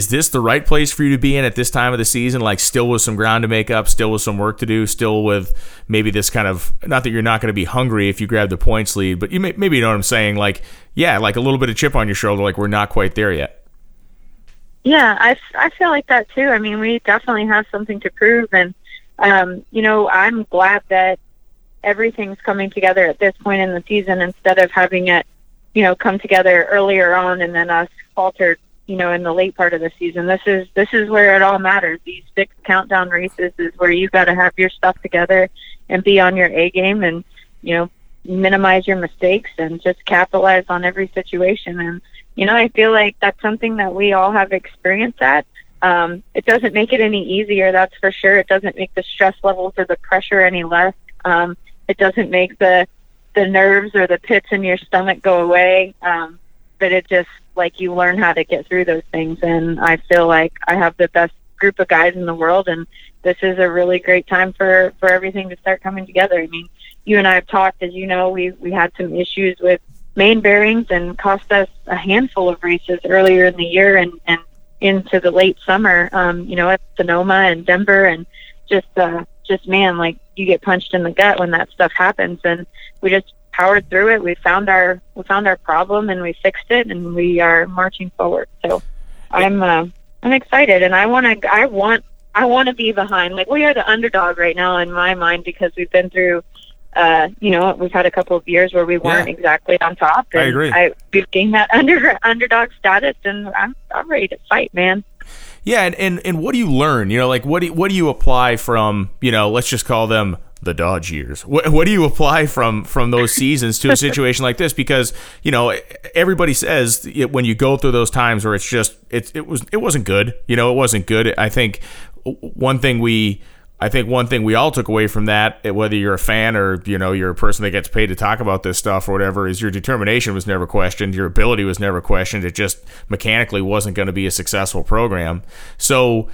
this the right place for you to be in at this time of the season? Like, still with some ground to make up, still with some work to do, still with maybe this kind of, not that you're not going to be hungry if you grab the points lead, but maybe you know what I'm saying? Like, yeah, like a little bit of chip on your shoulder, like we're not quite there yet. Yeah, I feel like that too. We definitely have something to prove. And, I'm glad that everything's coming together at this point in the season instead of having it, come together earlier on and then us faltered, in the late part of the season. This is where it all matters. These 6 countdown races is where you got to have your stuff together and be on your A game and, minimize your mistakes and just capitalize on every situation. And, I feel like that's something that we all have experience at. It doesn't make it any easier, that's for sure. It doesn't make the stress levels or the pressure any less. It doesn't make the nerves or the pits in your stomach go away. But it just, like, you learn how to get through those things. And I feel like I have the best group of guys in the world, and this is a really great time for everything to start coming together. I mean, you and I have talked, as you know, we had some issues with main bearings and cost us a handful of races earlier in the year and into the late summer, you know, at Sonoma and Denver, and just man, like, you get punched in the gut when that stuff happens, and we just powered through it. We found our problem, and we fixed it, and we are marching forward. So I'm excited, and I want to be behind. Like, we are the underdog right now in my mind, because we've been through, you know, we've had a couple of years where we weren't exactly on top. And I agree. We've gained that underdog status, and I'm ready to fight, man. Yeah, and what do you learn? You know, like, what do you apply from, you know, let's just call them the Dodge years? What do you apply from those seasons to a situation like this? Because, you know, everybody says when you go through those times where it's just it wasn't good. You know, it wasn't good. I think one thing we all took away from that, whether you're a fan or, you know, you're a person that gets paid to talk about this stuff or whatever, is your determination was never questioned. Your ability was never questioned. It just mechanically wasn't going to be a successful program. So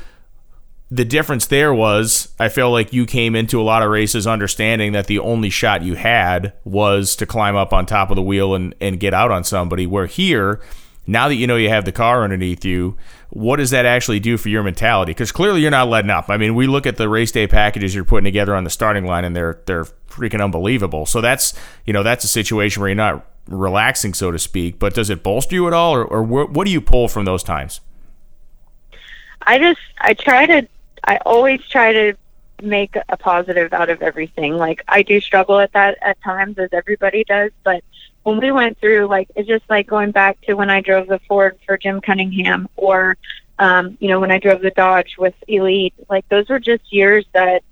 the difference there was, I feel like you came into a lot of races understanding that the only shot you had was to climb up on top of the wheel and get out on somebody. Where here, now that you know you have the car underneath you, what does that actually do for your mentality? Because clearly you're not letting up. I mean, we look at the race day packages you're putting together on the starting line, and they're freaking unbelievable. So that's, you know, that's a situation where you're not relaxing, so to speak. But does it bolster you at all, or what do you pull from those times? I always try to make a positive out of everything. Like, I do struggle at that at times, as everybody does, but when we went through, like, it's just like going back to when I drove the Ford for Jim Cunningham, or, you know, when I drove the Dodge with Elite, like, those were just years that,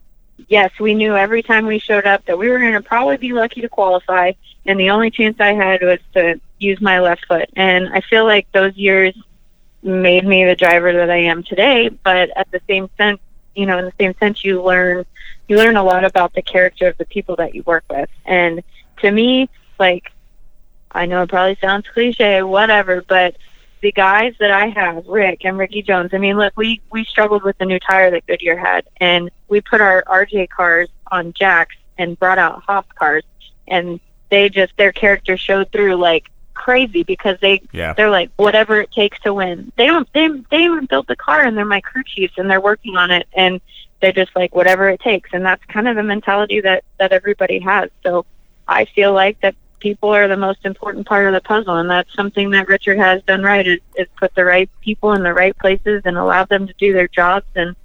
yes, we knew every time we showed up that we were going to probably be lucky to qualify, and the only chance I had was to use my left foot. And I feel like those years made me the driver that I am today, but at the same sense, you know, in the same sense, you learn a lot about the character of the people that you work with. And to me, like, I know it probably sounds cliche, whatever, but the guys that I have, Rick and Ricky Jones, I mean, look, we struggled with the new tire that Goodyear had, and we put our RJ cars on jacks and brought out Hoff cars, and they just, their character showed through like crazy, because they're like, whatever it takes to win. They even built the car, and they're my crew chiefs, and they're working on it, and they're just like, whatever it takes. And that's kind of the mentality that everybody has. So I feel like that people are the most important part of the puzzle, and that's something that Richard has done right, is put the right people in the right places and allow them to do their jobs. And,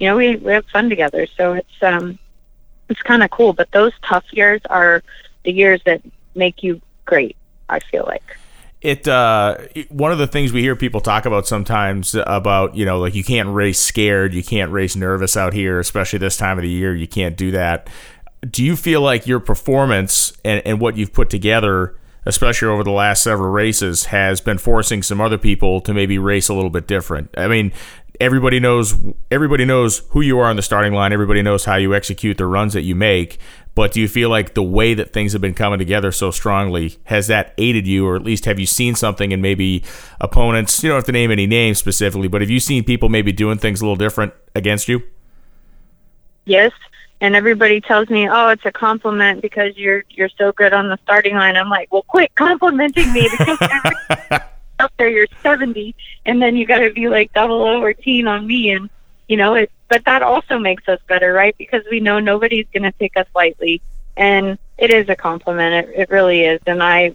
you know, we have fun together, so it's kind of cool. But those tough years are the years that make you great, I feel like. One of the things we hear people talk about sometimes about, you know, like, you can't race scared, you can't race nervous out here, especially this time of the year, you can't do that. Do you feel like your performance and what you've put together, especially over the last several races, has been forcing some other people to maybe race a little bit different? I mean, everybody knows who you are on the starting line. Everybody knows how you execute the runs that you make. But do you feel like the way that things have been coming together so strongly, has that aided you, or at least have you seen something in maybe opponents? You don't have to name any names specifically, but have you seen people maybe doing things a little different against you? Yes. And everybody tells me, oh, it's a compliment because you're so good on the starting line. I'm like, well, quit complimenting me, because up there you're 70, and then you got to be like 00 or 10 on me. And, you know, but that also makes us better, right? Because we know nobody's going to take us lightly. And it is a compliment. It really is. And I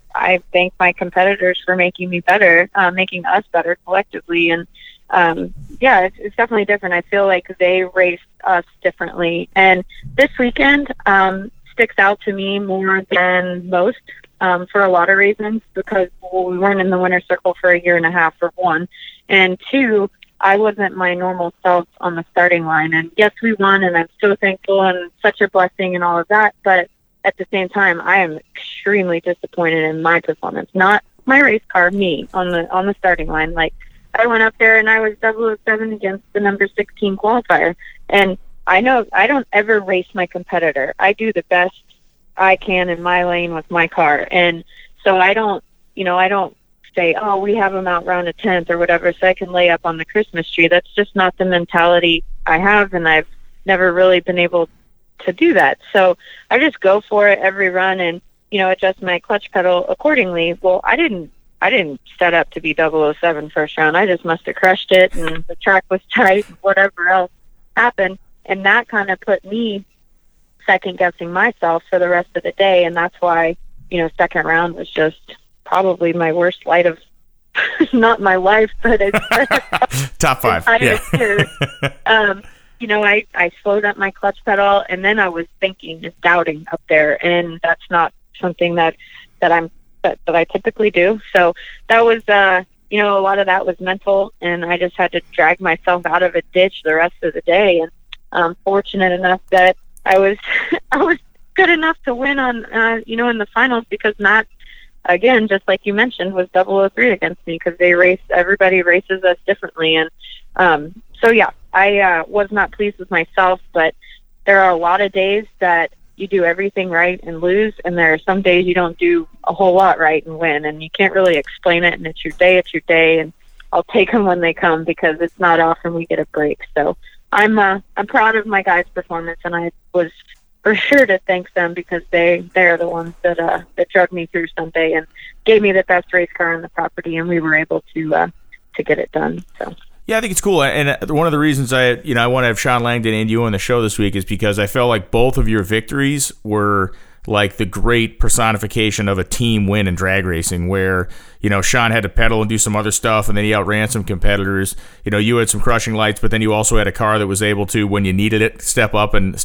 thank my competitors for making me better, making us better collectively. And, yeah, it's definitely different. I feel like they raced us differently. And this weekend sticks out to me more than most for a lot of reasons, because, well, we weren't in the winner's circle for a year and a half, for one. And two, I wasn't my normal self on the starting line. And yes, we won, and I'm so thankful and such a blessing and all of that. But at the same time, I am extremely disappointed in my performance, not my race car, me on the starting line. Like, I went up there and I was 007 against the number 16 qualifier. And I know I don't ever race my competitor. I do the best I can in my lane with my car. And so I don't say, oh, we have them out round a 10th or whatever, so I can lay up on the Christmas tree. That's just not the mentality I have, and I've never really been able to do that. So I just go for it every run and, you know, adjust my clutch pedal accordingly. Well, I didn't set up to be 007 first round. I just must have crushed it, and the track was tight and whatever else happened. And that kind of put me second-guessing myself for the rest of the day, and that's why, you know, second round was just probably my worst light of, not my life, but it's top five. Yeah. You know, I slowed up my clutch pedal, and then I was thinking, just doubting up there, and that's not something that I typically do. So that was, you know, a lot of that was mental, and I just had to drag myself out of a ditch the rest of the day. And I'm fortunate enough that I was good enough to win on, you know, in the finals, because Matt, again, just like you mentioned, was 003 against me, because everybody races us differently. And so, yeah, I was not pleased with myself, but there are a lot of days that you do everything right and lose, and there are some days you don't do a whole lot right and win, and you can't really explain it, and it's your day, and I'll take them when they come, because it's not often we get a break. So I'm proud of my guys' performance, and I was for sure to thank them, because they are the ones that drug me through Sunday and gave me the best race car on the property, and we were able to get it done. So. Yeah, I think it's cool, and one of the reasons I want to have Shawn Langdon and you on the show this week is because I felt like both of your victories were like the great personification of a team win in drag racing, where, you know, Shawn had to pedal and do some other stuff, and then he outran some competitors. You know, you had some crushing lights, but then you also had a car that was able to, when you needed it, step up and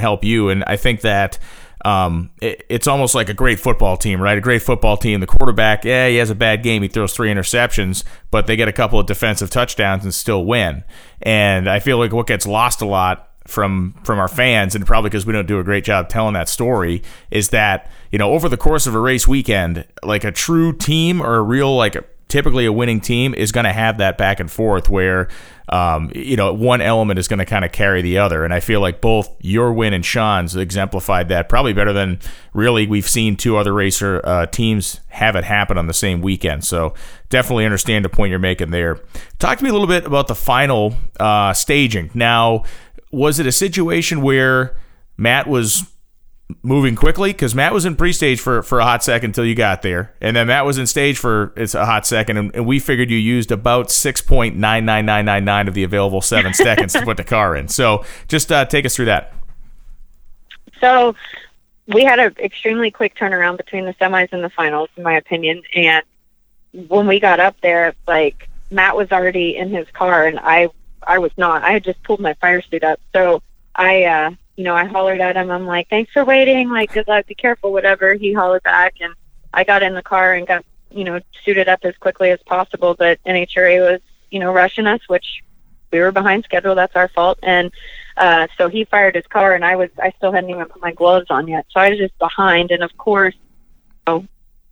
help you. And I think that it's almost like a great football team, right? A great football team. The quarterback, he has a bad game. He throws 3 interceptions, but they get a couple of defensive touchdowns and still win. And I feel like what gets lost a lot from our fans, and probably because we don't do a great job telling that story, is that, you know, over the course of a race weekend, like a true team or a real, typically a winning team is going to have that back and forth where, you know, one element is going to kind of carry the other. And I feel like both your win and Shawn's exemplified that probably better than really we've seen two other racer teams have it happen on the same weekend. So definitely understand the point you're making there. Talk to me a little bit about the final staging. Now, was it a situation where Matt was moving quickly, because Matt was in pre-stage for a hot second until you got there, and then Matt was in stage for a hot second, and we figured you used about 6.99999 of the available 7 seconds to put the car in. So just take us through that. So we had an extremely quick turnaround between the semis and the finals, in my opinion, and when we got up there, like, Matt was already in his car, and I was not. I had just pulled my fire suit up, so I hollered at him. I'm like, thanks for waiting. Like, good luck. Be careful, whatever. He hollered back, and I got in the car and got, you know, suited up as quickly as possible. But NHRA was, you know, rushing us, which we were behind schedule. That's our fault. And so he fired his car, and I still hadn't even put my gloves on yet. So I was just behind. And of course, you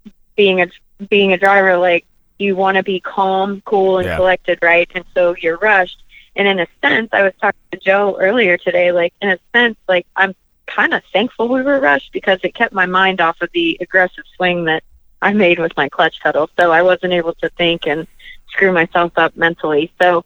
know, being a driver, like, you want to be calm, cool, and collected, right? And so you're rushed. And in a sense, I was talking to Joe earlier today, like, in a sense, like, I'm kind of thankful we were rushed, because it kept my mind off of the aggressive swing that I made with my clutch pedal. So I wasn't able to think and screw myself up mentally. So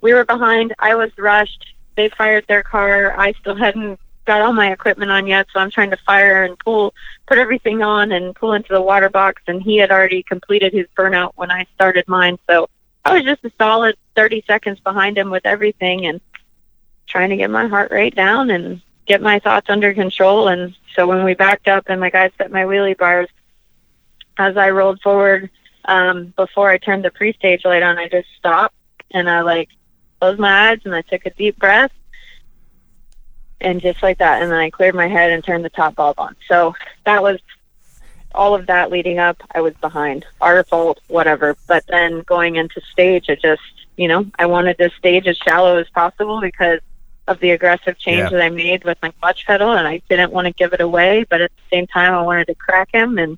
we were behind. I was rushed. They fired their car. I still hadn't got all my equipment on yet, so I'm trying to fire and put everything on and pull into the water box. And he had already completed his burnout when I started mine. So I was just a solid 30 seconds behind him with everything, and trying to get my heart rate down and get my thoughts under control. And so when we backed up and my guys set my wheelie bars, as I rolled forward, before I turned the pre-stage light on, I just stopped, and I closed my eyes, and I took a deep breath, and just like that. And then I cleared my head and turned the top bulb on. So that was all of that leading up. I was behind, our fault, whatever. But then going into stage, I just, you know, I wanted to stage as shallow as possible because of the aggressive change that I made with my clutch pedal, and I didn't want to give it away, but at the same time I wanted to crack him. And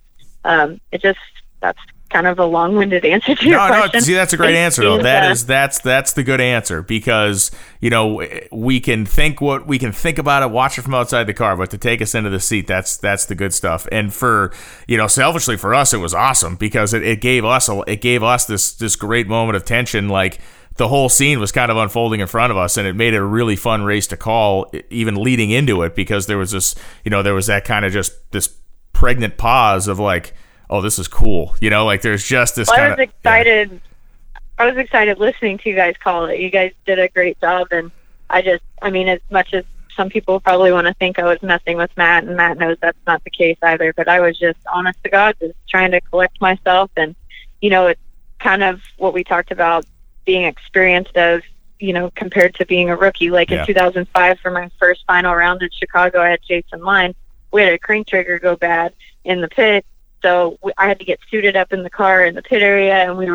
it just, that's kind of a long-winded answer to your question. No, see, that's a great answer, though. That's the good answer, because, you know, we can think about it, watch it from outside the car, but to take us into the seat, that's the good stuff. And for, you know, selfishly for us, it was awesome, because it gave us this great moment of tension. Like, the whole scene was kind of unfolding in front of us, and it made it a really fun race to call, even leading into it, because there was this, you know, there was that kind of just this pregnant pause of like, oh, this is cool. You know, like there's just this kind of... I was excited listening to you guys call it. You guys did a great job, and I mean, as much as some people probably want to think I was messing with Matt, and Matt knows that's not the case either, but I was just, honest to God, just trying to collect myself. And, you know, it's kind of what we talked about being experienced as, you know, compared to being a rookie. Like in 2005, for my first final round in Chicago, I had Jason Line. We had a crank trigger go bad in the pit. So I had to get suited up in the car in the pit area, and we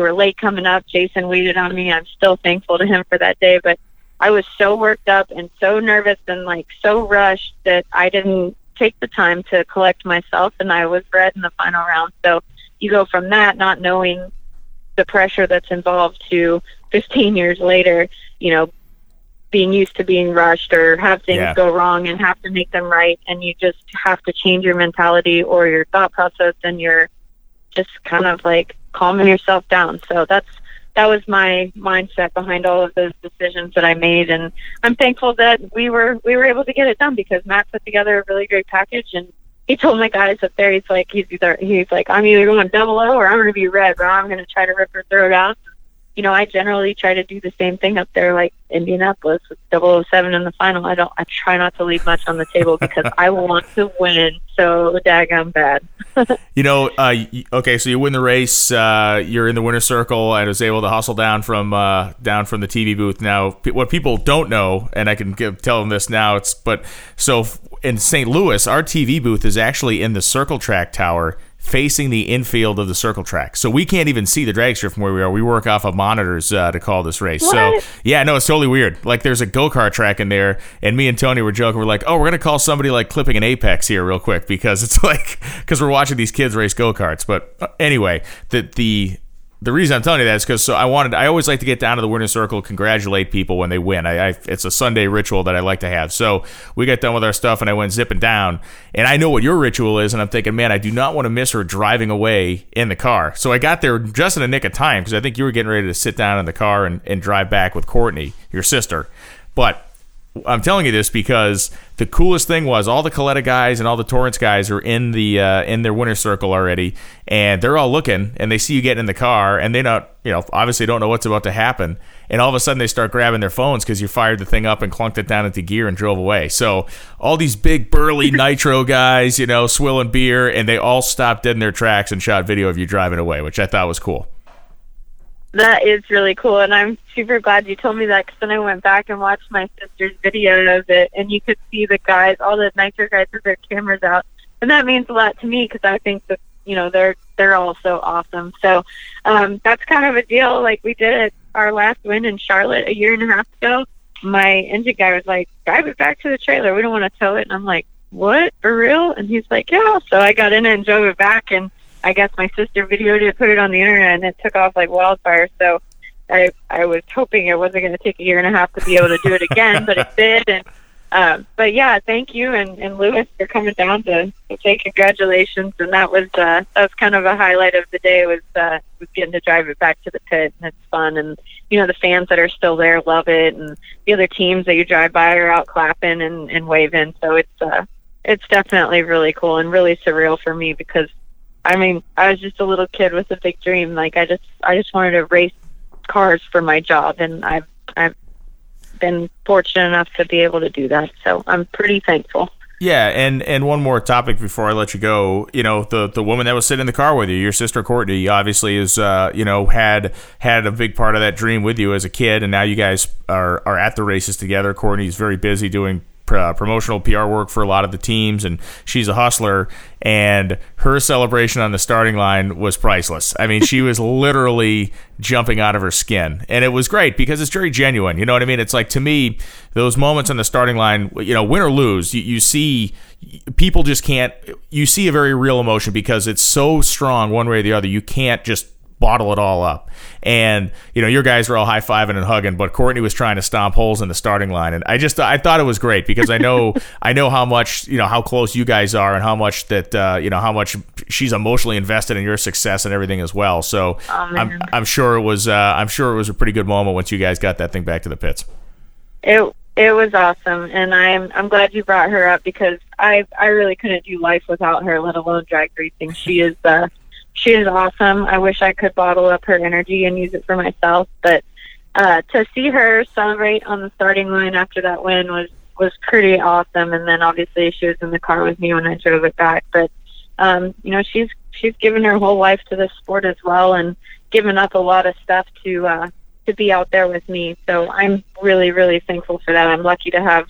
were late coming up. Jason waited on me. I'm still thankful to him for that day, but I was so worked up and so nervous and like so rushed that I didn't take the time to collect myself, and I was red in the final round. So you go from that, not knowing the pressure that's involved, to 15 years later, you know, being used to being rushed or have things go wrong and have to make them right. And you just have to change your mentality or your thought process, and you're just kind of like calming yourself down. So that was my mindset behind all of those decisions that I made. And I'm thankful that we were able to get it done, because Matt put together a really great package, and he told my guys up there, he's like, I'm either going double O or I'm going to be red, bro. I'm going to try to rip her throat out. You know, I generally try to do the same thing up there, like Indianapolis with 007 in the final. I try not to leave much on the table, because I want to win so daggum bad. You know, okay, so you win the race. You're in the winner's circle, and was able to hustle down from the TV booth. Now, what people don't know, and I can tell them this now, so in St. Louis, our TV booth is actually in the circle track tower, facing the infield of the circle track, so we can't even see the dragster from where we are. We work off of monitors to call this race. What? So yeah, no, it's totally weird. Like, there's a go-kart track in there, and me and Tony were joking. We're like, oh, we're gonna call somebody like clipping an apex here real quick, because it's like, because we're watching these kids race go-karts. But anyway, the reason I'm telling you that is because I always like to get down to the winner's circle, congratulate people when they win. It's a Sunday ritual that I like to have. So we got done with our stuff, and I went zipping down, and I know what your ritual is, and I'm thinking, man, I do not want to miss her driving away in the car. So I got there just in the nick of time, because I think you were getting ready to sit down in the car and drive back with Courtney, your sister. But I'm telling you this because the coolest thing was all the Kalitta guys and all the Torrance guys are in their winner's circle already, and they're all looking, and they see you getting in the car, and they not, you know, obviously don't know what's about to happen, and all of a sudden they start grabbing their phones because you fired the thing up and clunked it down into gear and drove away. So all these big burly nitro guys, you know, swilling beer, and they all stopped dead in their tracks and shot video of you driving away, which I thought was cool. That is really cool, and I'm super glad you told me that, because then I went back and watched my sister's video of it, and you could see the guys, all the nitro guys with their cameras out, and that means a lot to me, because I think that, you know, they're all so awesome. So that's kind of a deal. Like, we did it, our last win in Charlotte a year and a half ago. My engine guy was like, drive it back to the trailer. We don't want to tow it. And I'm like, what, for real? And he's like, yeah. So I got in and drove it back, and I guess my sister videoed it, put it on the internet, and it took off like wildfire. So I was hoping it wasn't going to take a year and a half to be able to do it again, but it did. And but yeah, thank you and Lewis for coming down to say congratulations. And that was kind of a highlight of the day, was getting to drive it back to the pit, and it's fun. And you know, the fans that are still there love it, and the other teams that you drive by are out clapping and waving. So it's definitely really cool and really surreal for me, because I mean, I was just a little kid with a big dream. Like, I just wanted to race cars for my job, and I've been fortunate enough to be able to do that. So I'm pretty thankful. Yeah, and one more topic before I let you go. You know, the woman that was sitting in the car with you, your sister Courtney, obviously is you know, had a big part of that dream with you as a kid, and now you guys are at the races together. Courtney's very busy doing promotional PR work for a lot of the teams, and she's a hustler, and her celebration on the starting line was priceless. I mean, she was literally jumping out of her skin, and it was great because it's very genuine. You know what I mean? It's like, to me, those moments on the starting line, you know, win or lose, you see people just can't, you see a very real emotion because it's so strong one way or the other. You can't just bottle it all up. And, you know, your guys were all high-fiving and hugging, but Courtney was trying to stomp holes in the starting line. And I thought it was great because I know how much, you know, how close you guys are and how much that, you know, how much she's emotionally invested in your success and everything as well. So I'm sure it was a pretty good moment once you guys got that thing back to the pits. It was awesome. And I'm glad you brought her up because I really couldn't do life without her, let alone drag racing. She is awesome. I wish I could bottle up her energy and use it for myself. But to see her celebrate on the starting line after that win was pretty awesome. And then obviously she was in the car with me when I drove it back. But, you know, she's given her whole life to this sport as well and given up a lot of stuff to be out there with me. So I'm really, really thankful for that. I'm lucky to have,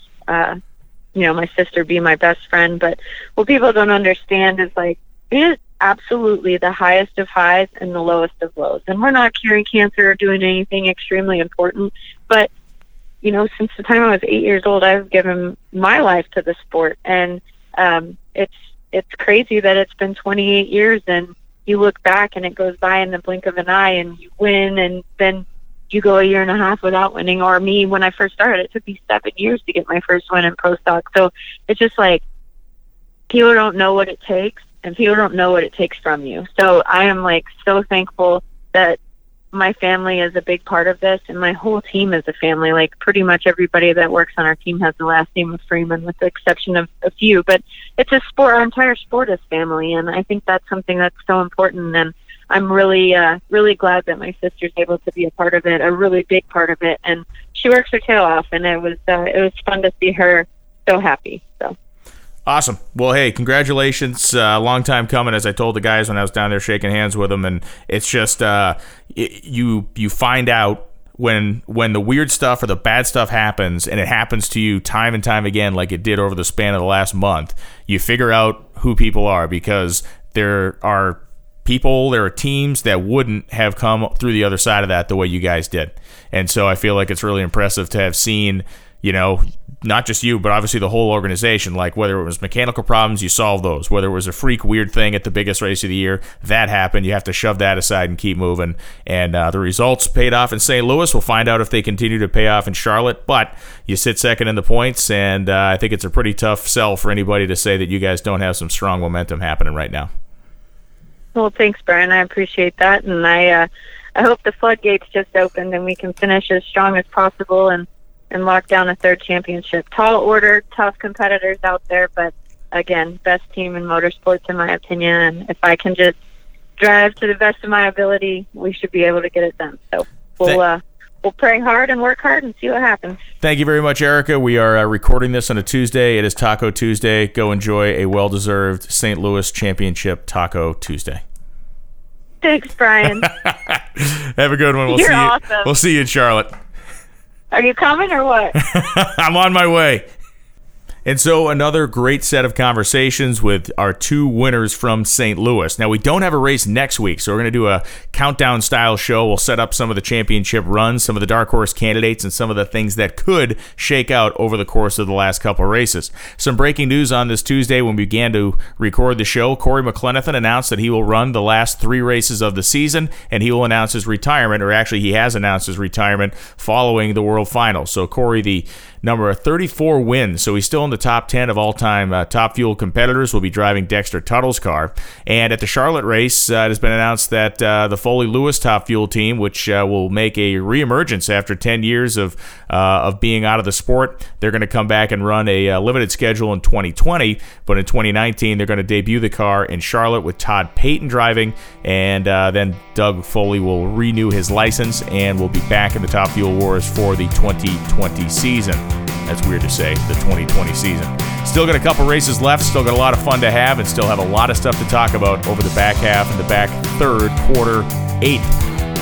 you know, my sister be my best friend. But what people don't understand is, like, it is absolutely the highest of highs and the lowest of lows. And we're not curing cancer or doing anything extremely important, but, you know, since the time I was 8 years old, I've given my life to the sport. And it's crazy that it's been 28 years and you look back and it goes by in the blink of an eye and you win, and then you go a year and a half without winning. Or me, when I first started, it took me 7 years to get my first win in pro stock. So it's just like, people don't know what it takes. And people don't know what it takes from you. So I am, like, so thankful that my family is a big part of this, and my whole team is a family. Like, pretty much everybody that works on our team has the last name of Freeman, with the exception of a few. But it's a sport, our entire sport is family, and I think that's something that's so important. And I'm really, really glad that my sister's able to be a part of it, a really big part of it. And she works her tail off, and it was fun to see her so happy. So. Awesome. Well, hey, congratulations. Long time coming, as I told the guys when I was down there shaking hands with them. And it's just you find out when the weird stuff or the bad stuff happens, and it happens to you time and time again like it did over the span of the last month, you figure out who people are, because there are people, there are teams that wouldn't have come through the other side of that the way you guys did. And so I feel like it's really impressive to have seen, you know, not just you, but obviously the whole organization, like whether it was mechanical problems, you solve those, whether it was a freak weird thing at the biggest race of the year, that happened, you have to shove that aside and keep moving. And the results paid off in St. Louis. We'll find out if they continue to pay off in Charlotte, but you sit second in the points, and I think it's a pretty tough sell for anybody to say that you guys don't have some strong momentum happening right now. Well, thanks, Brian. I appreciate that, and I hope the floodgates just opened and we can finish as strong as possible and lock down a third championship. Tall order, tough competitors out there, but again, best team in motorsports in my opinion, and if I can just drive to the best of my ability, we should be able to get it done. So we'll pray hard and work hard and see what happens. Thank you very much, Erica. We are recording this on a Tuesday. It is Taco Tuesday. Go enjoy a well-deserved St. Louis Championship Taco Tuesday. Thanks, Brian. Have a good one. We'll You're see awesome. You. We'll see you in Charlotte. Are you coming or what? I'm on my way. And so another great set of conversations with our two winners from St. Louis. Now, we don't have a race next week, so we're going to do a countdown-style show. We'll set up some of the championship runs, some of the dark horse candidates, and some of the things that could shake out over the course of the last couple of races. Some breaking news on this Tuesday when we began to record the show. Corey McClenathan announced that he will run the last three races of the season, and he will announce his retirement, or actually he has announced his retirement following the World Finals. So Corey, the number 34 wins, so he's still in the top 10 of all-time Top Fuel competitors, will be driving Dexter Tuttle's car. And at the Charlotte race, it has been announced that the Foley Lewis Top Fuel team, which will make a reemergence after 10 years of being out of the sport, they're going to come back and run a limited schedule in 2020. But in 2019, they're going to debut the car in Charlotte with Todd Payton driving, and then Doug Foley will renew his license and will be back in the Top Fuel Wars for the 2020 season. That's weird to say, the 2020 season. Still got a couple races left, still got a lot of fun to have, and still have a lot of stuff to talk about over the back half and the back third, quarter, eighth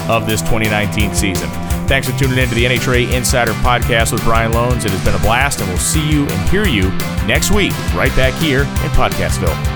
of this 2019 season. Thanks for tuning in to the NHRA Insider Podcast with Brian Lohnes. It has been a blast, and we'll see you and hear you next week right back here in Podcastville.